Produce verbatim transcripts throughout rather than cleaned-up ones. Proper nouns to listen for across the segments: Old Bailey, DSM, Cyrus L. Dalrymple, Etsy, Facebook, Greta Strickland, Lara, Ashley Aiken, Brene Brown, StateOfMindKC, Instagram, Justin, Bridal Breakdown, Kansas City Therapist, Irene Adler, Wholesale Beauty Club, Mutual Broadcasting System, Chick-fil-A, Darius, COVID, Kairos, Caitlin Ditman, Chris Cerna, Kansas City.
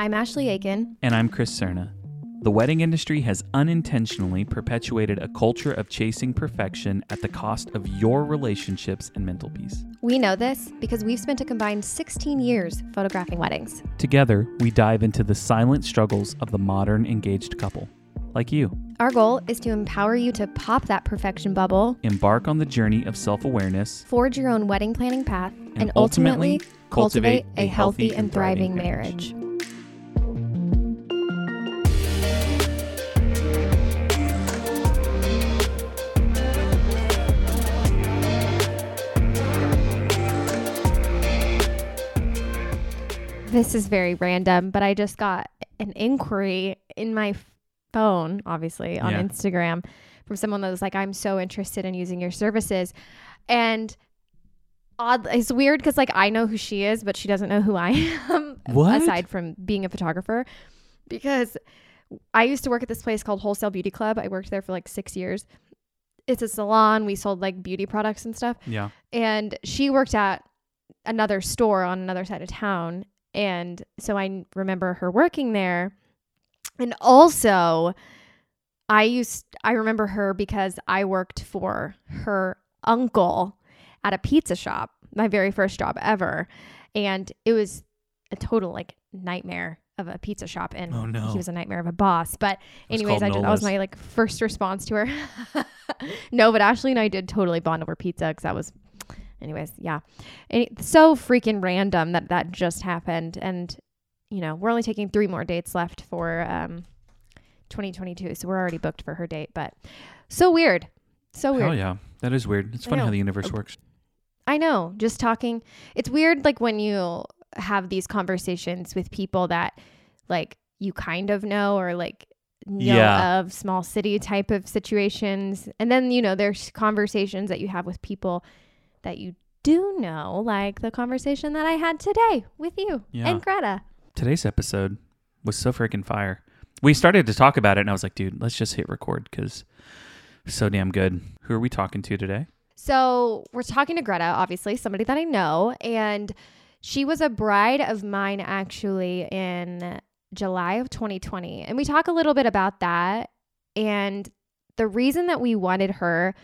I'm Ashley Aiken. And I'm Chris Cerna. The wedding industry has unintentionally perpetuated a culture of chasing perfection at the cost of your relationships and mental peace. We know this because we've spent a combined sixteen years photographing weddings. Together, we dive into the silent struggles of the modern engaged couple, like you. Our goal is to empower you to pop that perfection bubble, embark on the journey of self-awareness, forge your own wedding planning path, and, and ultimately, ultimately cultivate, cultivate a healthy, healthy and thriving, thriving marriage. marriage. This is very random, but I just got an inquiry in my phone, obviously, on yeah. Instagram from someone that was like, I'm so interested in using your services. And odd, it's weird because like I know who she is, but she doesn't know who I am. What? Aside from being a photographer. Because I used to work at this place called Wholesale Beauty Club. I worked there for like six years. It's a salon. We sold like beauty products and stuff. Yeah. And she worked at another store on another side of town. And so I remember her working there. And also I used, I remember her because I worked for her uncle at a pizza shop, my very first job ever. And it was a total like nightmare of a pizza shop. And oh, no. He was a nightmare of a boss. But anyways, I did, that was my like first response to her. No, but Ashley and I did totally bond over pizza because that was Anyways, yeah. It's so freaking random that that just happened. And, you know, we're only taking three more dates left for um, twenty twenty-two. So we're already booked for her date. But so weird. So weird. Oh, yeah. That is weird. It's funny how the universe works. I know. Just talking. It's weird, like, when you have these conversations with people that, like, you kind of know or, like, know yeah. of small city type of situations. And then, you know, there's conversations that you have with people that you do know, like the conversation that I had today with you yeah. and Greta. Today's episode was so freaking fire. We started to talk about it and I was like, dude, let's just hit record because it's so damn good. Who are we talking to today? So we're talking to Greta, obviously, somebody that I know. And she was a bride of mine actually in July of twenty twenty. And we talk a little bit about that. And the reason that we wanted her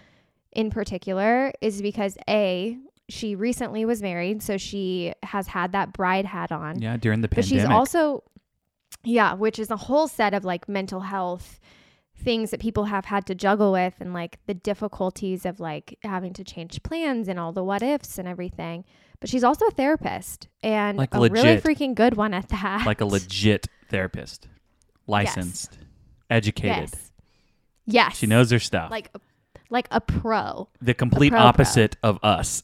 in particular is because A, she recently was married, so she has had that bride hat on. Yeah, during the pandemic. But she's also, yeah, which is a whole set of like mental health things that people have had to juggle with and like the difficulties of like having to change plans and all the what ifs and everything. But she's also a therapist and like a legit, really freaking good one at that. Like a legit therapist. Licensed. Yes. Educated. Yes. Yes. She knows her stuff. Like Like a pro. The complete pro opposite pro. of us.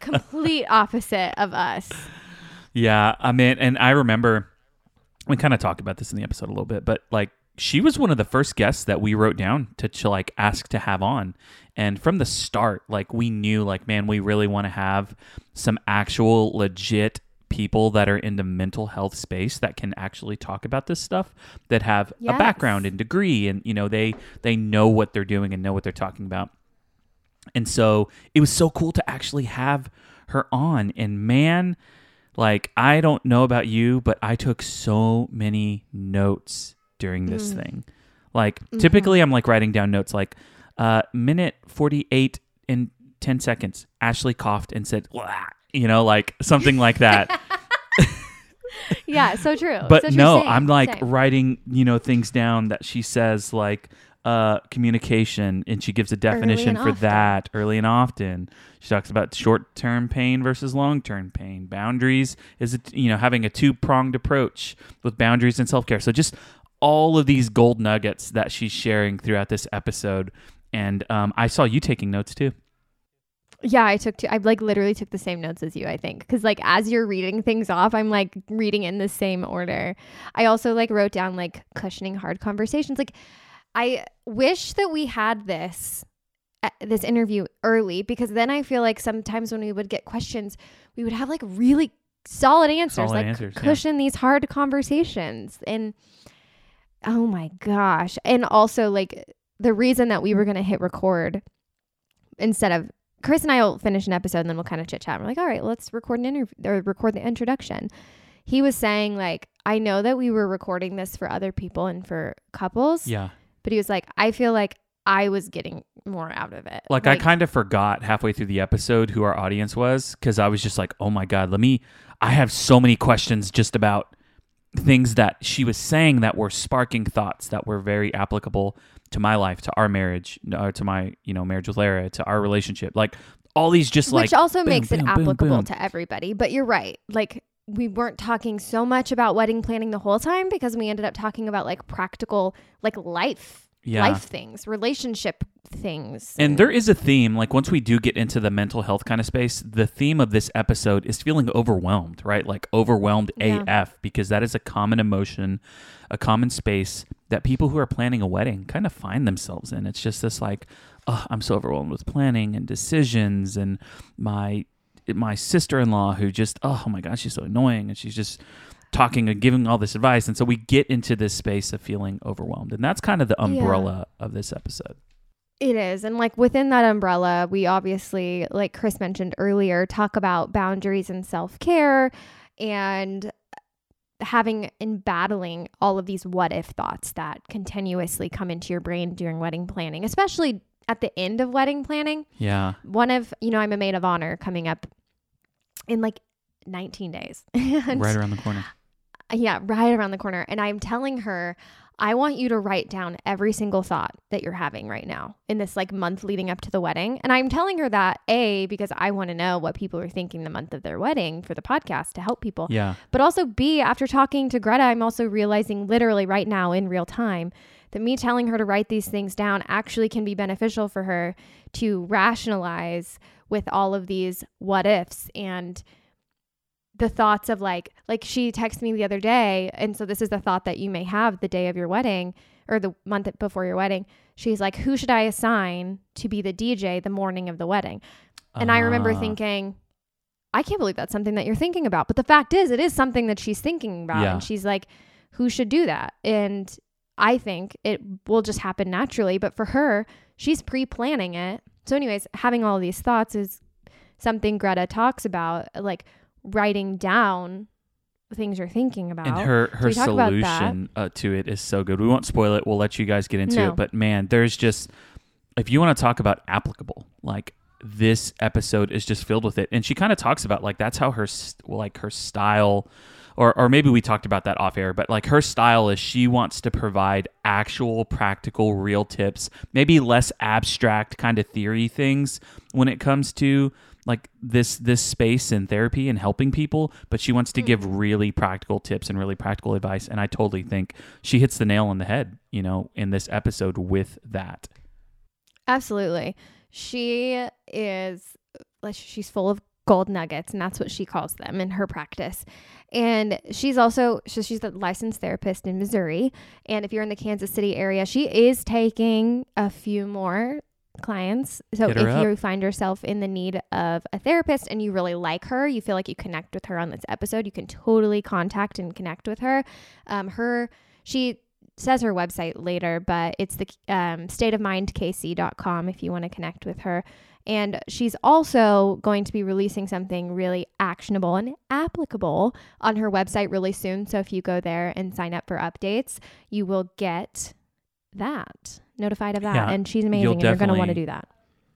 Complete opposite of us. Yeah. I mean, and I remember, we kind of talked about this in the episode a little bit, but like she was one of the first guests that we wrote down to, to like ask to have on. And from the start, like we knew like, man, we really want to have some actual legit people that are in the mental health space that can actually talk about this stuff, that have yes. a background and degree, and you know they they know what they're doing and know what they're talking about. And so it was so cool to actually have her on. And man, like I don't know about you, but I took so many notes during this mm. thing. Like mm-hmm. typically I'm like writing down notes like uh minute forty-eight and ten seconds Ashley coughed and said Wah! You know, like something like that. Yeah, so true. But so true, no, same, I'm like same. writing, you know, things down that she says, like uh, communication, and she gives a definition for often. that early and often. She talks about short-term pain versus long-term pain. Boundaries is, it, you know, having a two-pronged approach with boundaries and self-care. So just all of these gold nuggets that she's sharing throughout this episode. And um, I saw you taking notes too. Yeah, I took two. I like literally took the same notes as you, I think. Because like as you're reading things off, I'm like reading in the same order. I also like wrote down like cushioning hard conversations. Like I wish that we had this, uh, this interview early, because then I feel like sometimes when we would get questions, we would have like really solid answers, solid like answers, cushion yeah. these hard conversations. And oh my gosh. And also like the reason that we were going to hit record instead of, Chris and I will finish an episode and then we'll kind of chit chat. We're like, all right, let's record an interview or record the introduction. he was saying, like, I know that we were recording this for other people and for couples. Yeah. But he was like, I feel like I was getting more out of it. Like, like I kind of forgot halfway through the episode who our audience was, because I was just like, oh my God, let me, I have so many questions just about things that she was saying that were sparking thoughts that were very applicable to my life, to our marriage, or to my, you know, marriage with Lara, to our relationship. Like all these just like. Which also boom, makes boom, it boom, applicable boom, boom. to everybody. But you're right. Like, we weren't talking so much about wedding planning the whole time, because we ended up talking about like practical, like life, yeah. life things, relationship things. And there is a theme, like once we do get into the mental health kind of space, the theme of this episode is feeling overwhelmed, right? Like overwhelmed yeah. A F, because that is a common emotion, a common space that people who are planning a wedding kind of find themselves in. It's just this like, oh, I'm so overwhelmed with planning and decisions, and my my sister-in-law who just, oh my gosh, she's so annoying, and she's just talking and giving all this advice. And so we get into this space of feeling overwhelmed, and that's kind of the umbrella yeah. of this episode. It is. And like within that umbrella, we obviously, like Chris mentioned earlier, talk about boundaries and self-care and having and battling all of these what if thoughts that continuously come into your brain during wedding planning, especially at the end of wedding planning. Yeah. One of, you know, I'm a maid of honor coming up in like nineteen days. And right around the corner. Yeah, right around the corner. And I'm telling her, I want you to write down every single thought that you're having right now in this like month leading up to the wedding. And I'm telling her that, A, because I want to know what people are thinking the month of their wedding for the podcast to help people. Yeah. But also B, after talking to Greta, I'm also realizing literally right now in real time that me telling her to write these things down actually can be beneficial for her to rationalize with all of these what ifs and the thoughts of like, like she texted me the other day. And so this is the thought that you may have the day of your wedding or the month before your wedding. She's like, who should I assign to be the D J the morning of the wedding? And uh, I remember thinking, I can't believe that's something that you're thinking about. But the fact is, it is something that she's thinking about. Yeah. And she's like, who should do that? And I think it will just happen naturally. But for her, she's pre-planning it. So anyways, having all these thoughts is something Greta talks about, like writing down things you're thinking about. And her her so solution uh, to it is so good. We won't spoil it. We'll let you guys get into no. it. But man, there's just, if you want to talk about applicable, like this episode is just filled with it. And she kind of talks about like, that's how her, like her style, or or maybe we talked about that off air, but like her style is she wants to provide actual practical real tips, maybe less abstract kind of theory things when it comes to like this this space in therapy and helping people, but she wants to give really practical tips and really practical advice. And I totally think she hits the nail on the head, you know, in this episode with that. Absolutely. She is, she's full of gold nuggets, and that's what she calls them in her practice. And she's also, so she's the licensed therapist in Missouri. And if you're in the Kansas City area, she is taking a few more clients. So if up. you find yourself in the need of a therapist and you really like her, you feel like you connect with her on this episode, you can totally contact and connect with her. Um, her, she says her website later, but it's the um, state of mind K C dot com if you want to connect with her. And she's also going to be releasing something really actionable and applicable on her website really soon. So if you go there and sign up for updates, you will get that notified of that. Yeah, and she's amazing, and you're going to want to do that.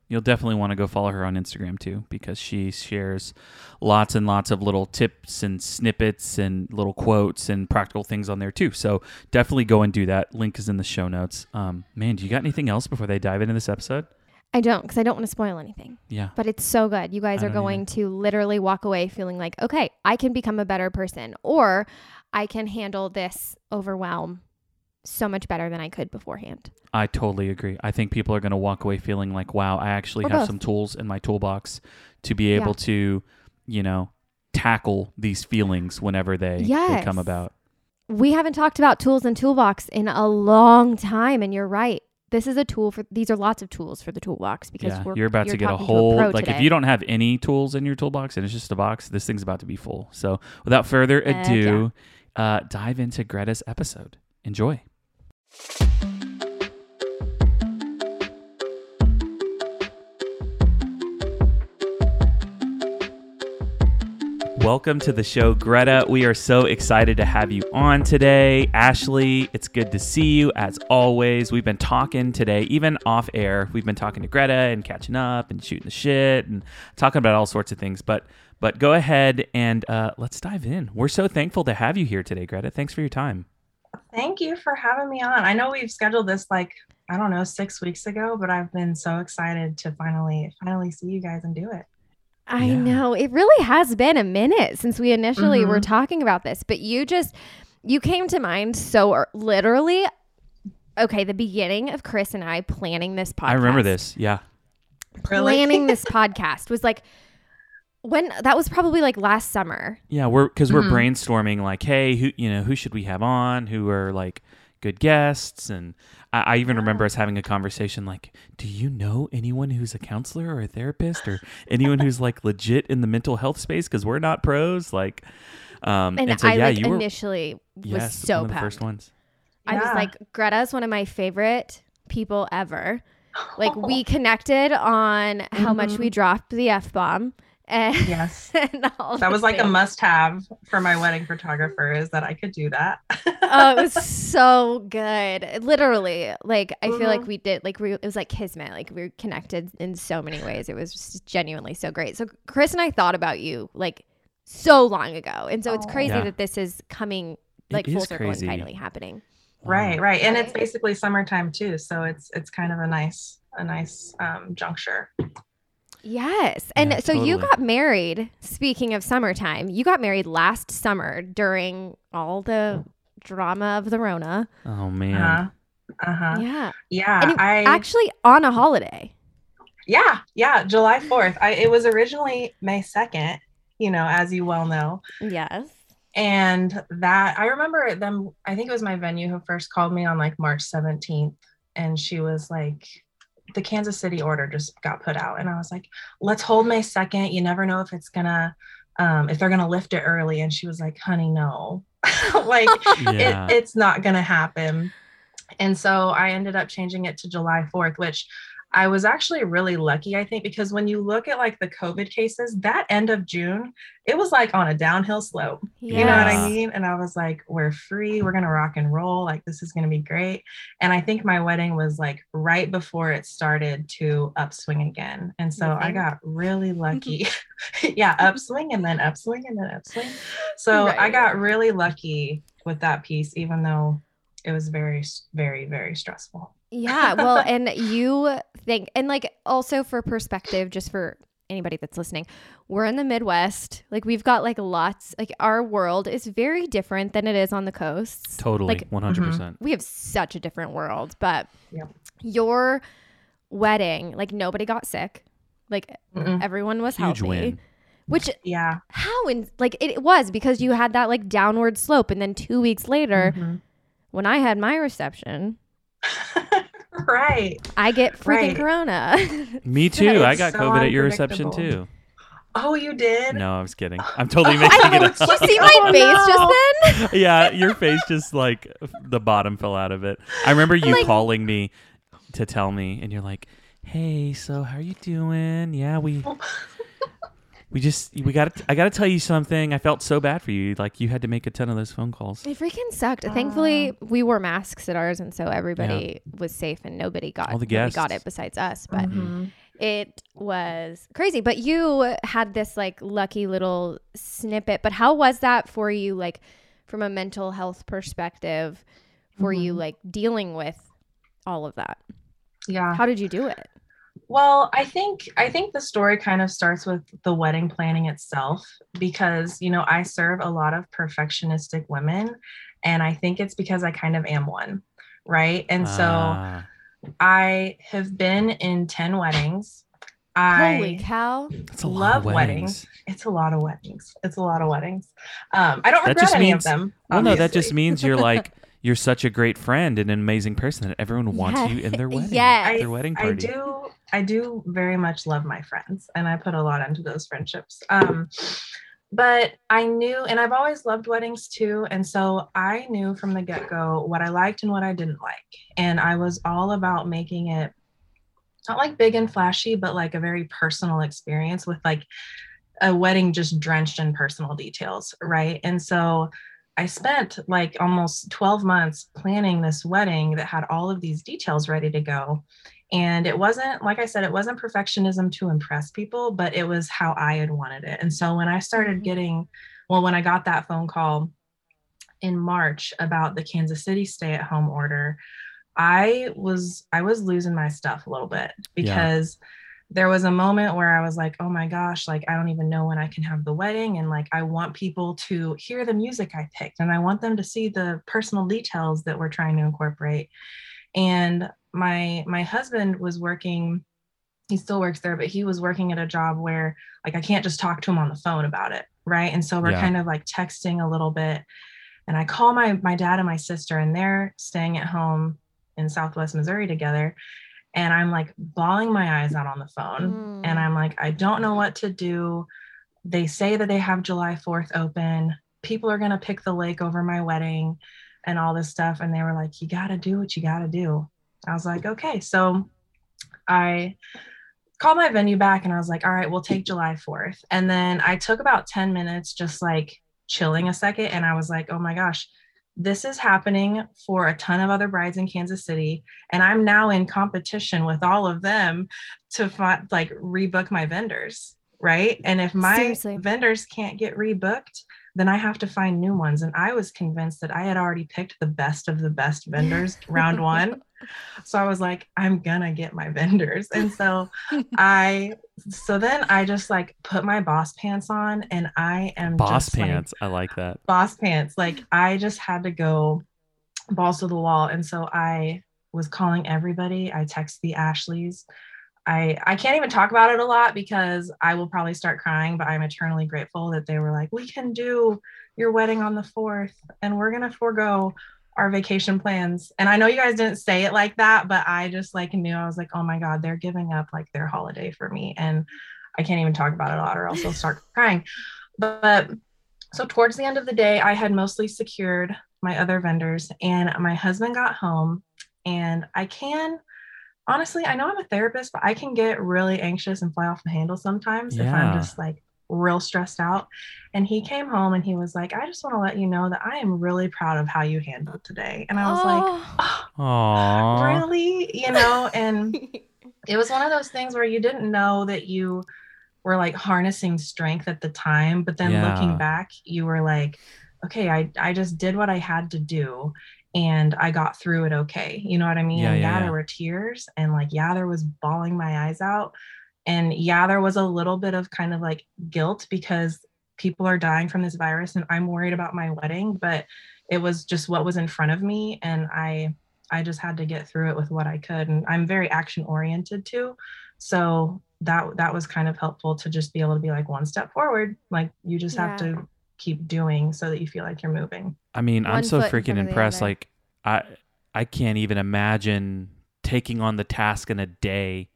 You'll definitely want to go follow her on Instagram too, because she shares lots and lots of little tips and snippets and little quotes and practical things on there too. So definitely go and do that. Link is in the show notes. Um, man, do you got anything else before they dive into this episode? I don't, because I don't want to spoil anything. Yeah. But it's so good. You guys are going either. to literally walk away feeling like, okay, I can become a better person, or I can handle this overwhelm so much better than I could beforehand. I totally agree. I think people are going to walk away feeling like, wow, I actually or have both. some tools in my toolbox to be able yeah. to, you know, tackle these feelings whenever they, yes. they come about. We haven't talked about tools and toolbox in a long time, and you're right. This is a tool for, these are lots of tools for the toolbox, because yeah, we're, you're about you're to get a whole, a like today. If you don't have any tools in your toolbox and it's just a box, this thing's about to be full. So without further ado, uh, yeah. uh, dive into Greta's episode. Enjoy. Welcome to the show, Greta. We are so excited to have you on today. Ashley, it's good to see you as always. We've been talking today, even off air. We've been talking to Greta and catching up and shooting the shit and talking about all sorts of things. But but go ahead and uh, let's dive in. We're so thankful to have you here today, Greta. Thanks for your time. Thank you for having me on. I know we've scheduled this like, I don't know, six weeks ago, but I've been so excited to finally, finally see you guys and do it. I yeah. know. It really has been a minute since we initially mm-hmm. were talking about this, but you just, you came to mind so er- literally, okay, the beginning of Chris and I planning this podcast. I remember this. Yeah. Planning this podcast was like, when that was probably like last summer. Yeah. We're, cause we're mm-hmm. brainstorming like, hey, who, you know, who should we have on? Who are like good guests? And I, I even remember us having a conversation like, do you know anyone who's a counselor or a therapist or anyone who's like legit in the mental health space? Cause we're not pros. Like, um, and, and so, I yeah, like, you were, initially was yes, so one of the first ones. Yeah. I was like, Greta's one of my favorite people ever. Like we connected on mm-hmm. how much we dropped the F bomb. And, yes, and all that was like things. A must-have for my wedding photographer is that I could do that. Oh, it was so good. Literally, like I mm-hmm. feel like we did. Like we, it was like kismet. Like we were connected in so many ways. It was just genuinely so great. So Chris and I thought about you like so long ago, and so it's crazy yeah. that this is coming like it full circle crazy. And finally happening. Right, right, and it's basically summertime too. So it's it's kind of a nice a nice um, juncture. Yes. And yeah, so totally. You got married, speaking of summertime, you got married last summer during all the drama of the Rona. Oh, man. Uh-huh. Uh-huh. Yeah. Yeah. And I actually on a holiday. Yeah. Yeah. July fourth. I, it was originally May second, you know, as you well know. Yes. And that I remember them. I think it was my venue who first called me on like March seventeenth. And she was like, the Kansas City order just got put out. And I was like, let's hold May second. You never know if it's gonna, um, if they're going to lift it early. And she was like, honey, no, like yeah. it, it's not going to happen. And so I ended up changing it to July fourth, which I was actually really lucky, I think, because when you look at like the COVID cases, that end of June, it was like on a downhill slope, yeah. you know what I mean? And I was like, we're free. We're going to rock and roll. Like, this is going to be great. And I think my wedding was like right before it started to upswing again. And so mm-hmm. I got really lucky. yeah. Upswing and then upswing and then upswing. So right. I got really lucky with that piece, even though it was very, very, very stressful. Yeah. Well, and you think, and like also for perspective, just for anybody that's listening, we're in the Midwest. Like we've got like lots, like our world is very different than it is on the coast. Totally. Like, one hundred percent. Mm-hmm. We have such a different world, but yep. your wedding, like nobody got sick. Like mm-hmm. everyone was Huge healthy. Win. Which, yeah. how, in, like it was because you had that like downward slope. And then two weeks later, mm-hmm. when I had my reception, right. I get freaking right. corona. Me too. I got so COVID at your reception too. Oh, you did? No, I was kidding. I'm totally making I, it up. Did you see my oh, face no. just then? Yeah, your face just like the bottom fell out of it. I remember you like, calling me to tell me and you're like, "Hey, so how are you doing? Yeah, we We just, we got to, I got to tell you something. I felt so bad for you. Like you had to make a ton of those phone calls. It freaking sucked. Uh, Thankfully we wore masks at ours. And so everybody yeah. was safe and nobody got, All the guests. Nobody got it besides us, but mm-hmm. it was crazy. But you had this like lucky little snippet, but how was that for you? Like from a mental health perspective, were mm-hmm. you like dealing with all of that? Yeah. How did you do it? Well, I think, I think the story kind of starts with the wedding planning itself because, you know, I serve a lot of perfectionistic women and I think it's because I kind of am one. Right. And uh. so I have been in ten weddings. I Holy cow. That's a love lot of weddings. weddings. It's a lot of weddings. It's a lot of weddings. Um, I don't that regret any means, of them. Well, obviously. No, that just means you're like, you're such a great friend and an amazing person that everyone wants yes. you in their wedding. Yeah, their wedding party. I do. I do very much love my friends, and I put a lot into those friendships. Um, but I knew, and I've always loved weddings too, and so I knew from the get-go what I liked and what I didn't like, and I was all about making it not like big and flashy, but like a very personal experience with like a wedding just drenched in personal details, right? And so I spent like almost twelve months planning this wedding that had all of these details ready to go. And it wasn't, like I said, it wasn't perfectionism to impress people, but it was how I had wanted it. And so when I started getting, well, when I got that phone call in March about the Kansas City stay-at-home order, I was, I was losing my stuff a little bit, because yeah. there was a moment where I was like, oh my gosh, like, I don't even know when I can have the wedding. And like, I want people to hear the music I picked, and I want them to see the personal details that we're trying to incorporate. And my, my husband was working, he still works there, but he was working at a job where like, I can't just talk to him on the phone about it. Right. And so we're yeah. kind of like texting a little bit, and I call my, my dad and my sister, and they're staying at home in Southwest Missouri together. And I'm like bawling my eyes out on the phone. Mm. And I'm like, I don't know what to do. They say that they have July fourth open. People are going to pick the lake over my wedding and all this stuff. And they were like, you got to do what you got to do. I was like, okay. So I called my venue back and I was like, all right, we'll take July fourth. And then I took about ten minutes, just like chilling a second. And I was like, oh my gosh, this is happening for a ton of other brides in Kansas City. And I'm now in competition with all of them to find, like, rebook my vendors. Right. And if my Seriously. vendors can't get rebooked, then I have to find new ones. And I was convinced that I had already picked the best of the best vendors round one. So I was like, I'm gonna get my vendors. And so I, so then I just like put my boss pants on, and I am boss just pants. Like, I like that. Boss pants. Like, I just had to go balls to the wall. And so I was calling everybody. I texted the Ashleys. I, I can't even talk about it a lot because I will probably start crying, but I'm eternally grateful that they were like, we can do your wedding on the fourth and we're going to forego our vacation plans. And I know you guys didn't say it like that, but I just like knew, I was like, oh my God, they're giving up like their holiday for me. And I can't even talk about it a lot or else I'll start crying. But, but so towards the end of the day, I had mostly secured my other vendors, and my husband got home, and I can honestly, I know I'm a therapist, but I can get really anxious and fly off the handle sometimes yeah. if I'm just like real stressed out. And he came home and he was like, I just want to let you know that I am really proud of how you handled today. And I was oh. like, oh, really? You know, and it was one of those things where you didn't know that you were like harnessing strength at the time. But then yeah. looking back, you were like, okay, I, I just did what I had to do. And I got through it okay. You know what I mean? Yeah, yeah, yeah, yeah, there were tears, and like, yeah, there was bawling my eyes out. And yeah, there was a little bit of kind of like guilt because people are dying from this virus and I'm worried about my wedding, but it was just what was in front of me. And I, I just had to get through it with what I could. And I'm very action oriented too. So that, that was kind of helpful to just be able to be like one step forward. Like you just yeah. have to keep doing so that you feel like you're moving. I mean, One I'm so freaking impressed. Like I, I can't even imagine taking on the task in a day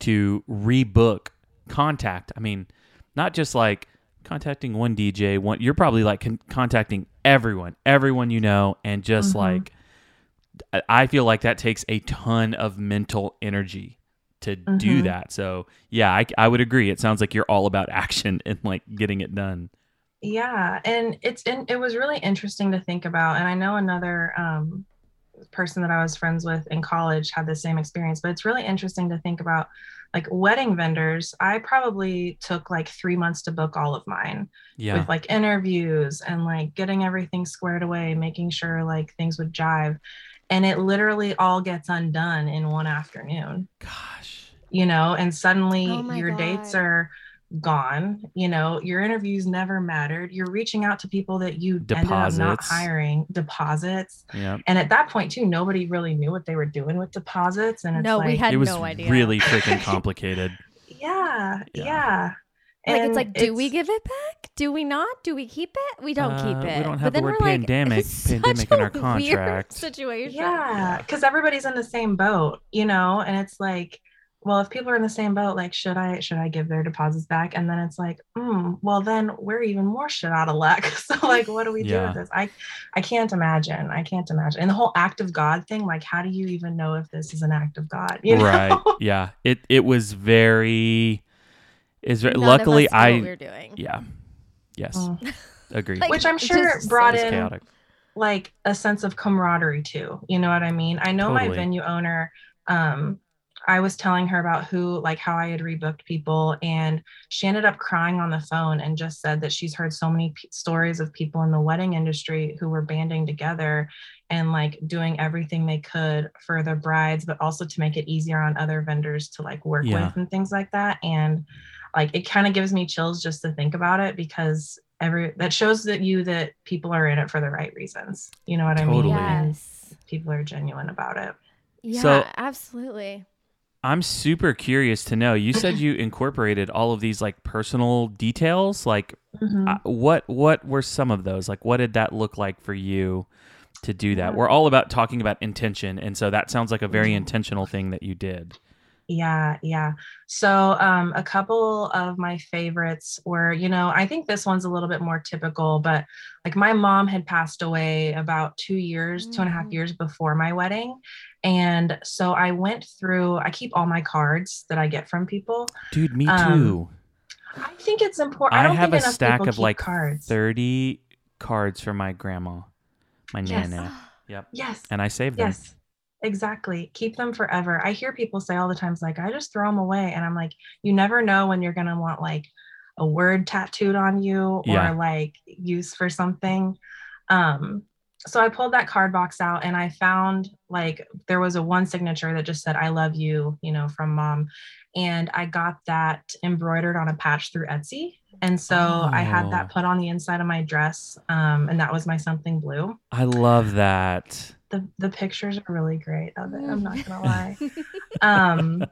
to rebook contact. I mean, not just like contacting one D J, one, you're probably like con- contacting everyone, everyone, you know, and just mm-hmm. like, I feel like that takes a ton of mental energy to mm-hmm. do that. So yeah, I, I would agree. It sounds like you're all about action and like getting it done. Yeah. And it's, and it was really interesting to think about. And I know another um, person that I was friends with in college had the same experience, but it's really interesting to think about like wedding vendors. I probably took like three months to book all of mine yeah. with like interviews and like getting everything squared away, making sure like things would jive. And it literally all gets undone in one afternoon. Gosh, you know, and suddenly oh your God. dates are gone, you know, your interviews never mattered, you're reaching out to people that you deposits. ended up not hiring, deposits yep. and at that point too nobody really knew what they were doing with deposits, and it's no like, we had it was no idea. Really freaking complicated. yeah yeah, yeah. Like and it's like, do it's, we give it back? Do we not? Do we keep it? We don't uh, keep it. We don't have but the word pandemic, like, pandemic in our contract situation. Yeah, because yeah. everybody's in the same boat, you know, and it's like, well, if people are in the same boat, like, should I, should I give their deposits back? And then it's like, mm, well, then we're even more shit out of luck. So like, what do we yeah. do with this? I, I can't imagine. I can't imagine. And the whole act of God thing, like, how do you even know if this is an act of God? You know? Right. Yeah. It, it was very, is very, luckily I what we're doing. Yeah. Yes. Oh. Agreed. Like, which I'm sure brought in chaotic. like a sense of camaraderie too. You know what I mean? I know totally. My venue owner, um, I was telling her about who, like how I had rebooked people, and she ended up crying on the phone and just said that she's heard so many p- stories of people in the wedding industry who were banding together and like doing everything they could for their brides, but also to make it easier on other vendors to like work yeah. with and things like that. And like, it kind of gives me chills just to think about it, because every, that shows that you, that people are in it for the right reasons. You know what totally. I mean? Yes. People are genuine about it. Yeah, so- absolutely. I'm super curious to know. You said you incorporated all of these like personal details. Like, mm-hmm. uh, what what were some of those? Like, what did that look like for you to do that? Yeah. We're all about talking about intention, and so that sounds like a very intentional thing that you did. Yeah, yeah. So um, a couple of my favorites were, you know, I think this one's a little bit more typical, but like my mom had passed away about two years, mm. two and a half years before my wedding. And so I went through, I keep all my cards that I get from people. Dude, me um, too. I think it's important. I, I don't have think a stack of like cards. thirty cards for my grandma, my yes. nana. Yep. Yes. And I saved them. Yes. Exactly. Keep them forever. I hear people say all the time, like, I just throw them away. And I'm like, you never know when you're going to want like a word tattooed on you or yeah. like used for something. Um, so I pulled that card box out and I found like, there was a one signature that just said, I love you, you know, from mom. And I got that embroidered on a patch through Etsy. And so oh. I had that put on the inside of my dress. Um, and that was my something blue. I love that. The, the pictures are really great of it. I'm not gonna lie. Um,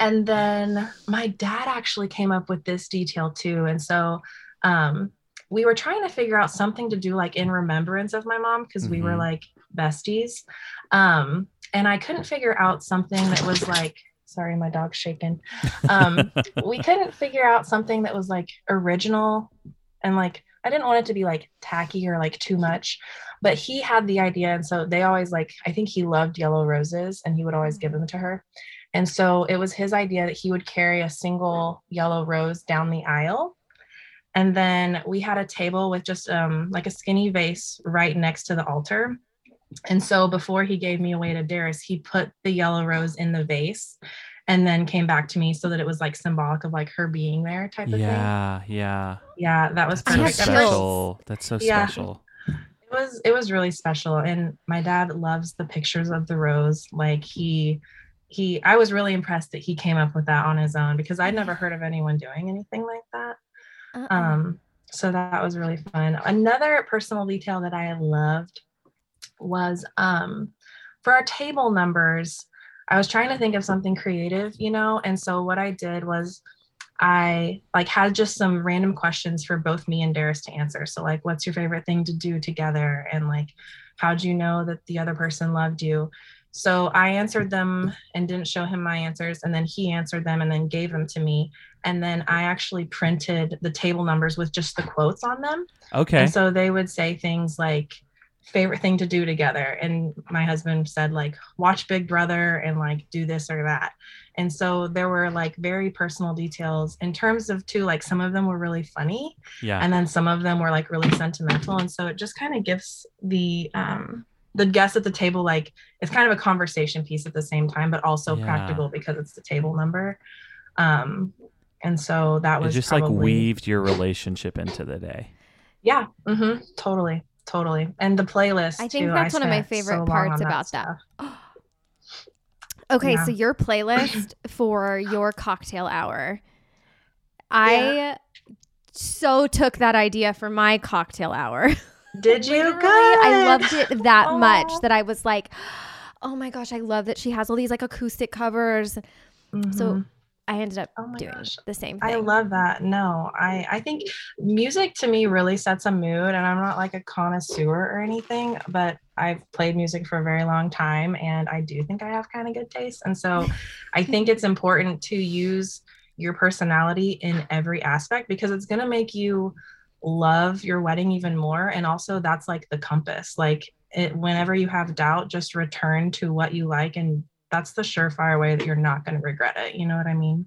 and then my dad actually came up with this detail too. And so um, we were trying to figure out something to do like in remembrance of my mom, because mm-hmm. we were like besties. Um, and I couldn't figure out something that was like, sorry, my dog's shaking. Um, we couldn't figure out something that was like original and like, I didn't want it to be like tacky or like too much, but he had the idea. And so they always like, I think he loved yellow roses and he would always give them to her. And so it was his idea that he would carry a single yellow rose down the aisle. And then we had a table with just um, like a skinny vase right next to the altar. And so before he gave me away to Darius, he put the yellow rose in the vase and then came back to me so that it was like symbolic of like her being there type of yeah, thing. Yeah. Yeah. Yeah. That was perfect. That's so special. That's so yeah. special. It was, it was really special. And my dad loves the pictures of the rose. Like he, he, I was really impressed that he came up with that on his own, because I'd never heard of anyone doing anything like that. Uh-uh. Um, so that was really fun. Another personal detail that I loved was, um, for our table numbers, I was trying to think of something creative, you know? And so what I did was I like had just some random questions for both me and Darius to answer. So like, what's your favorite thing to do together? And like, how'd you know that the other person loved you? So I answered them and didn't show him my answers. And then he answered them and then gave them to me. And then I actually printed the table numbers with just the quotes on them. Okay. And so they would say things like, favorite thing to do together, and my husband said like watch Big Brother and like do this or that. And so there were like very personal details in terms of too, like some of them were really funny yeah and then some of them were like really sentimental. And so it just kind of gives the um the guests at the table like it's kind of a conversation piece at the same time, but also yeah. practical because it's the table number. Um and so that was it just probably... like weaved your relationship into the day. Yeah. Mm-hmm. Totally. Totally. And the playlist. I think too. That's I one of my favorite so parts about that. that. Okay. Yeah. So your playlist for your cocktail hour, I yeah. so took that idea for my cocktail hour. Did you? Good. I loved it that Aww. much that I was like, oh my gosh, I love that she has all these like acoustic covers. Mm-hmm. So I ended up oh doing gosh. the same thing. I love that. No, I, I think music to me really sets a mood, and I'm not like a connoisseur or anything, but I've played music for a very long time and I do think I have kind of good taste. And so I think it's important to use your personality in every aspect, because it's going to make you love your wedding even more. And also that's like the compass, like it, whenever you have doubt, just return to what you like, and that's the surefire way that you're not going to regret it. You know what I mean?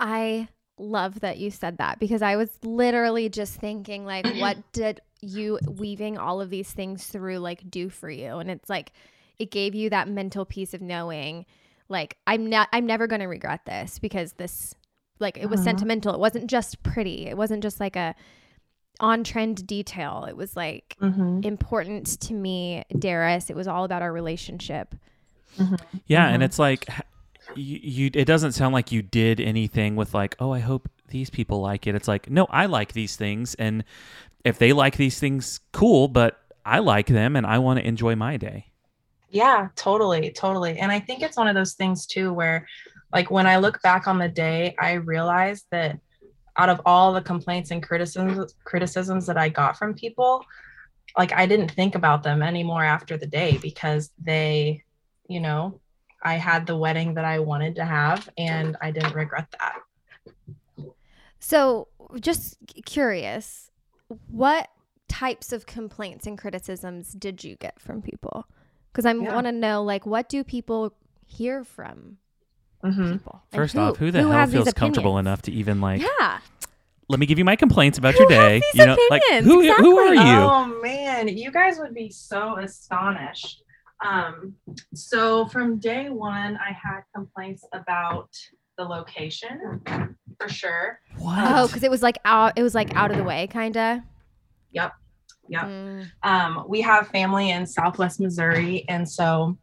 I love that you said that, because I was literally just thinking, like, what did you weaving all of these things through, like, do for you? And it's like, it gave you that mental peace of knowing, like, I'm not, I'm never going to regret this, because this, like, it was uh-huh. sentimental. It wasn't just pretty. It wasn't just like a on trend detail. It was like mm-hmm. important to me, Darius. It was all about our relationship. Mm-hmm. Yeah. Mm-hmm. And it's like, you, you, it doesn't sound like you did anything with like, oh, I hope these people like it. It's like, no, I like these things. And if they like these things, cool, but I like them and I want to enjoy my day. Yeah, totally. Totally. And I think it's one of those things too, where like when I look back on the day, I realized that out of all the complaints and criticisms, criticisms that I got from people, like I didn't think about them anymore after the day, because they, you know, I had the wedding that I wanted to have and I didn't regret that. So just curious, what types of complaints and criticisms did you get from people? Because I yeah. want to know, like, what do people hear from mm-hmm. people? First who, off, who the who hell feels comfortable enough to even, like, yeah. let me give you my complaints about who your day? You know, opinions? Like, who, exactly. who are you? Oh, man, you guys would be so astonished. Um, so from day one, I had complaints about the location, for sure. What? Oh, because it was like out, it was like out of the way, kind of. Yep. Yeah. Mm. Um, we have family in Southwest Missouri. And so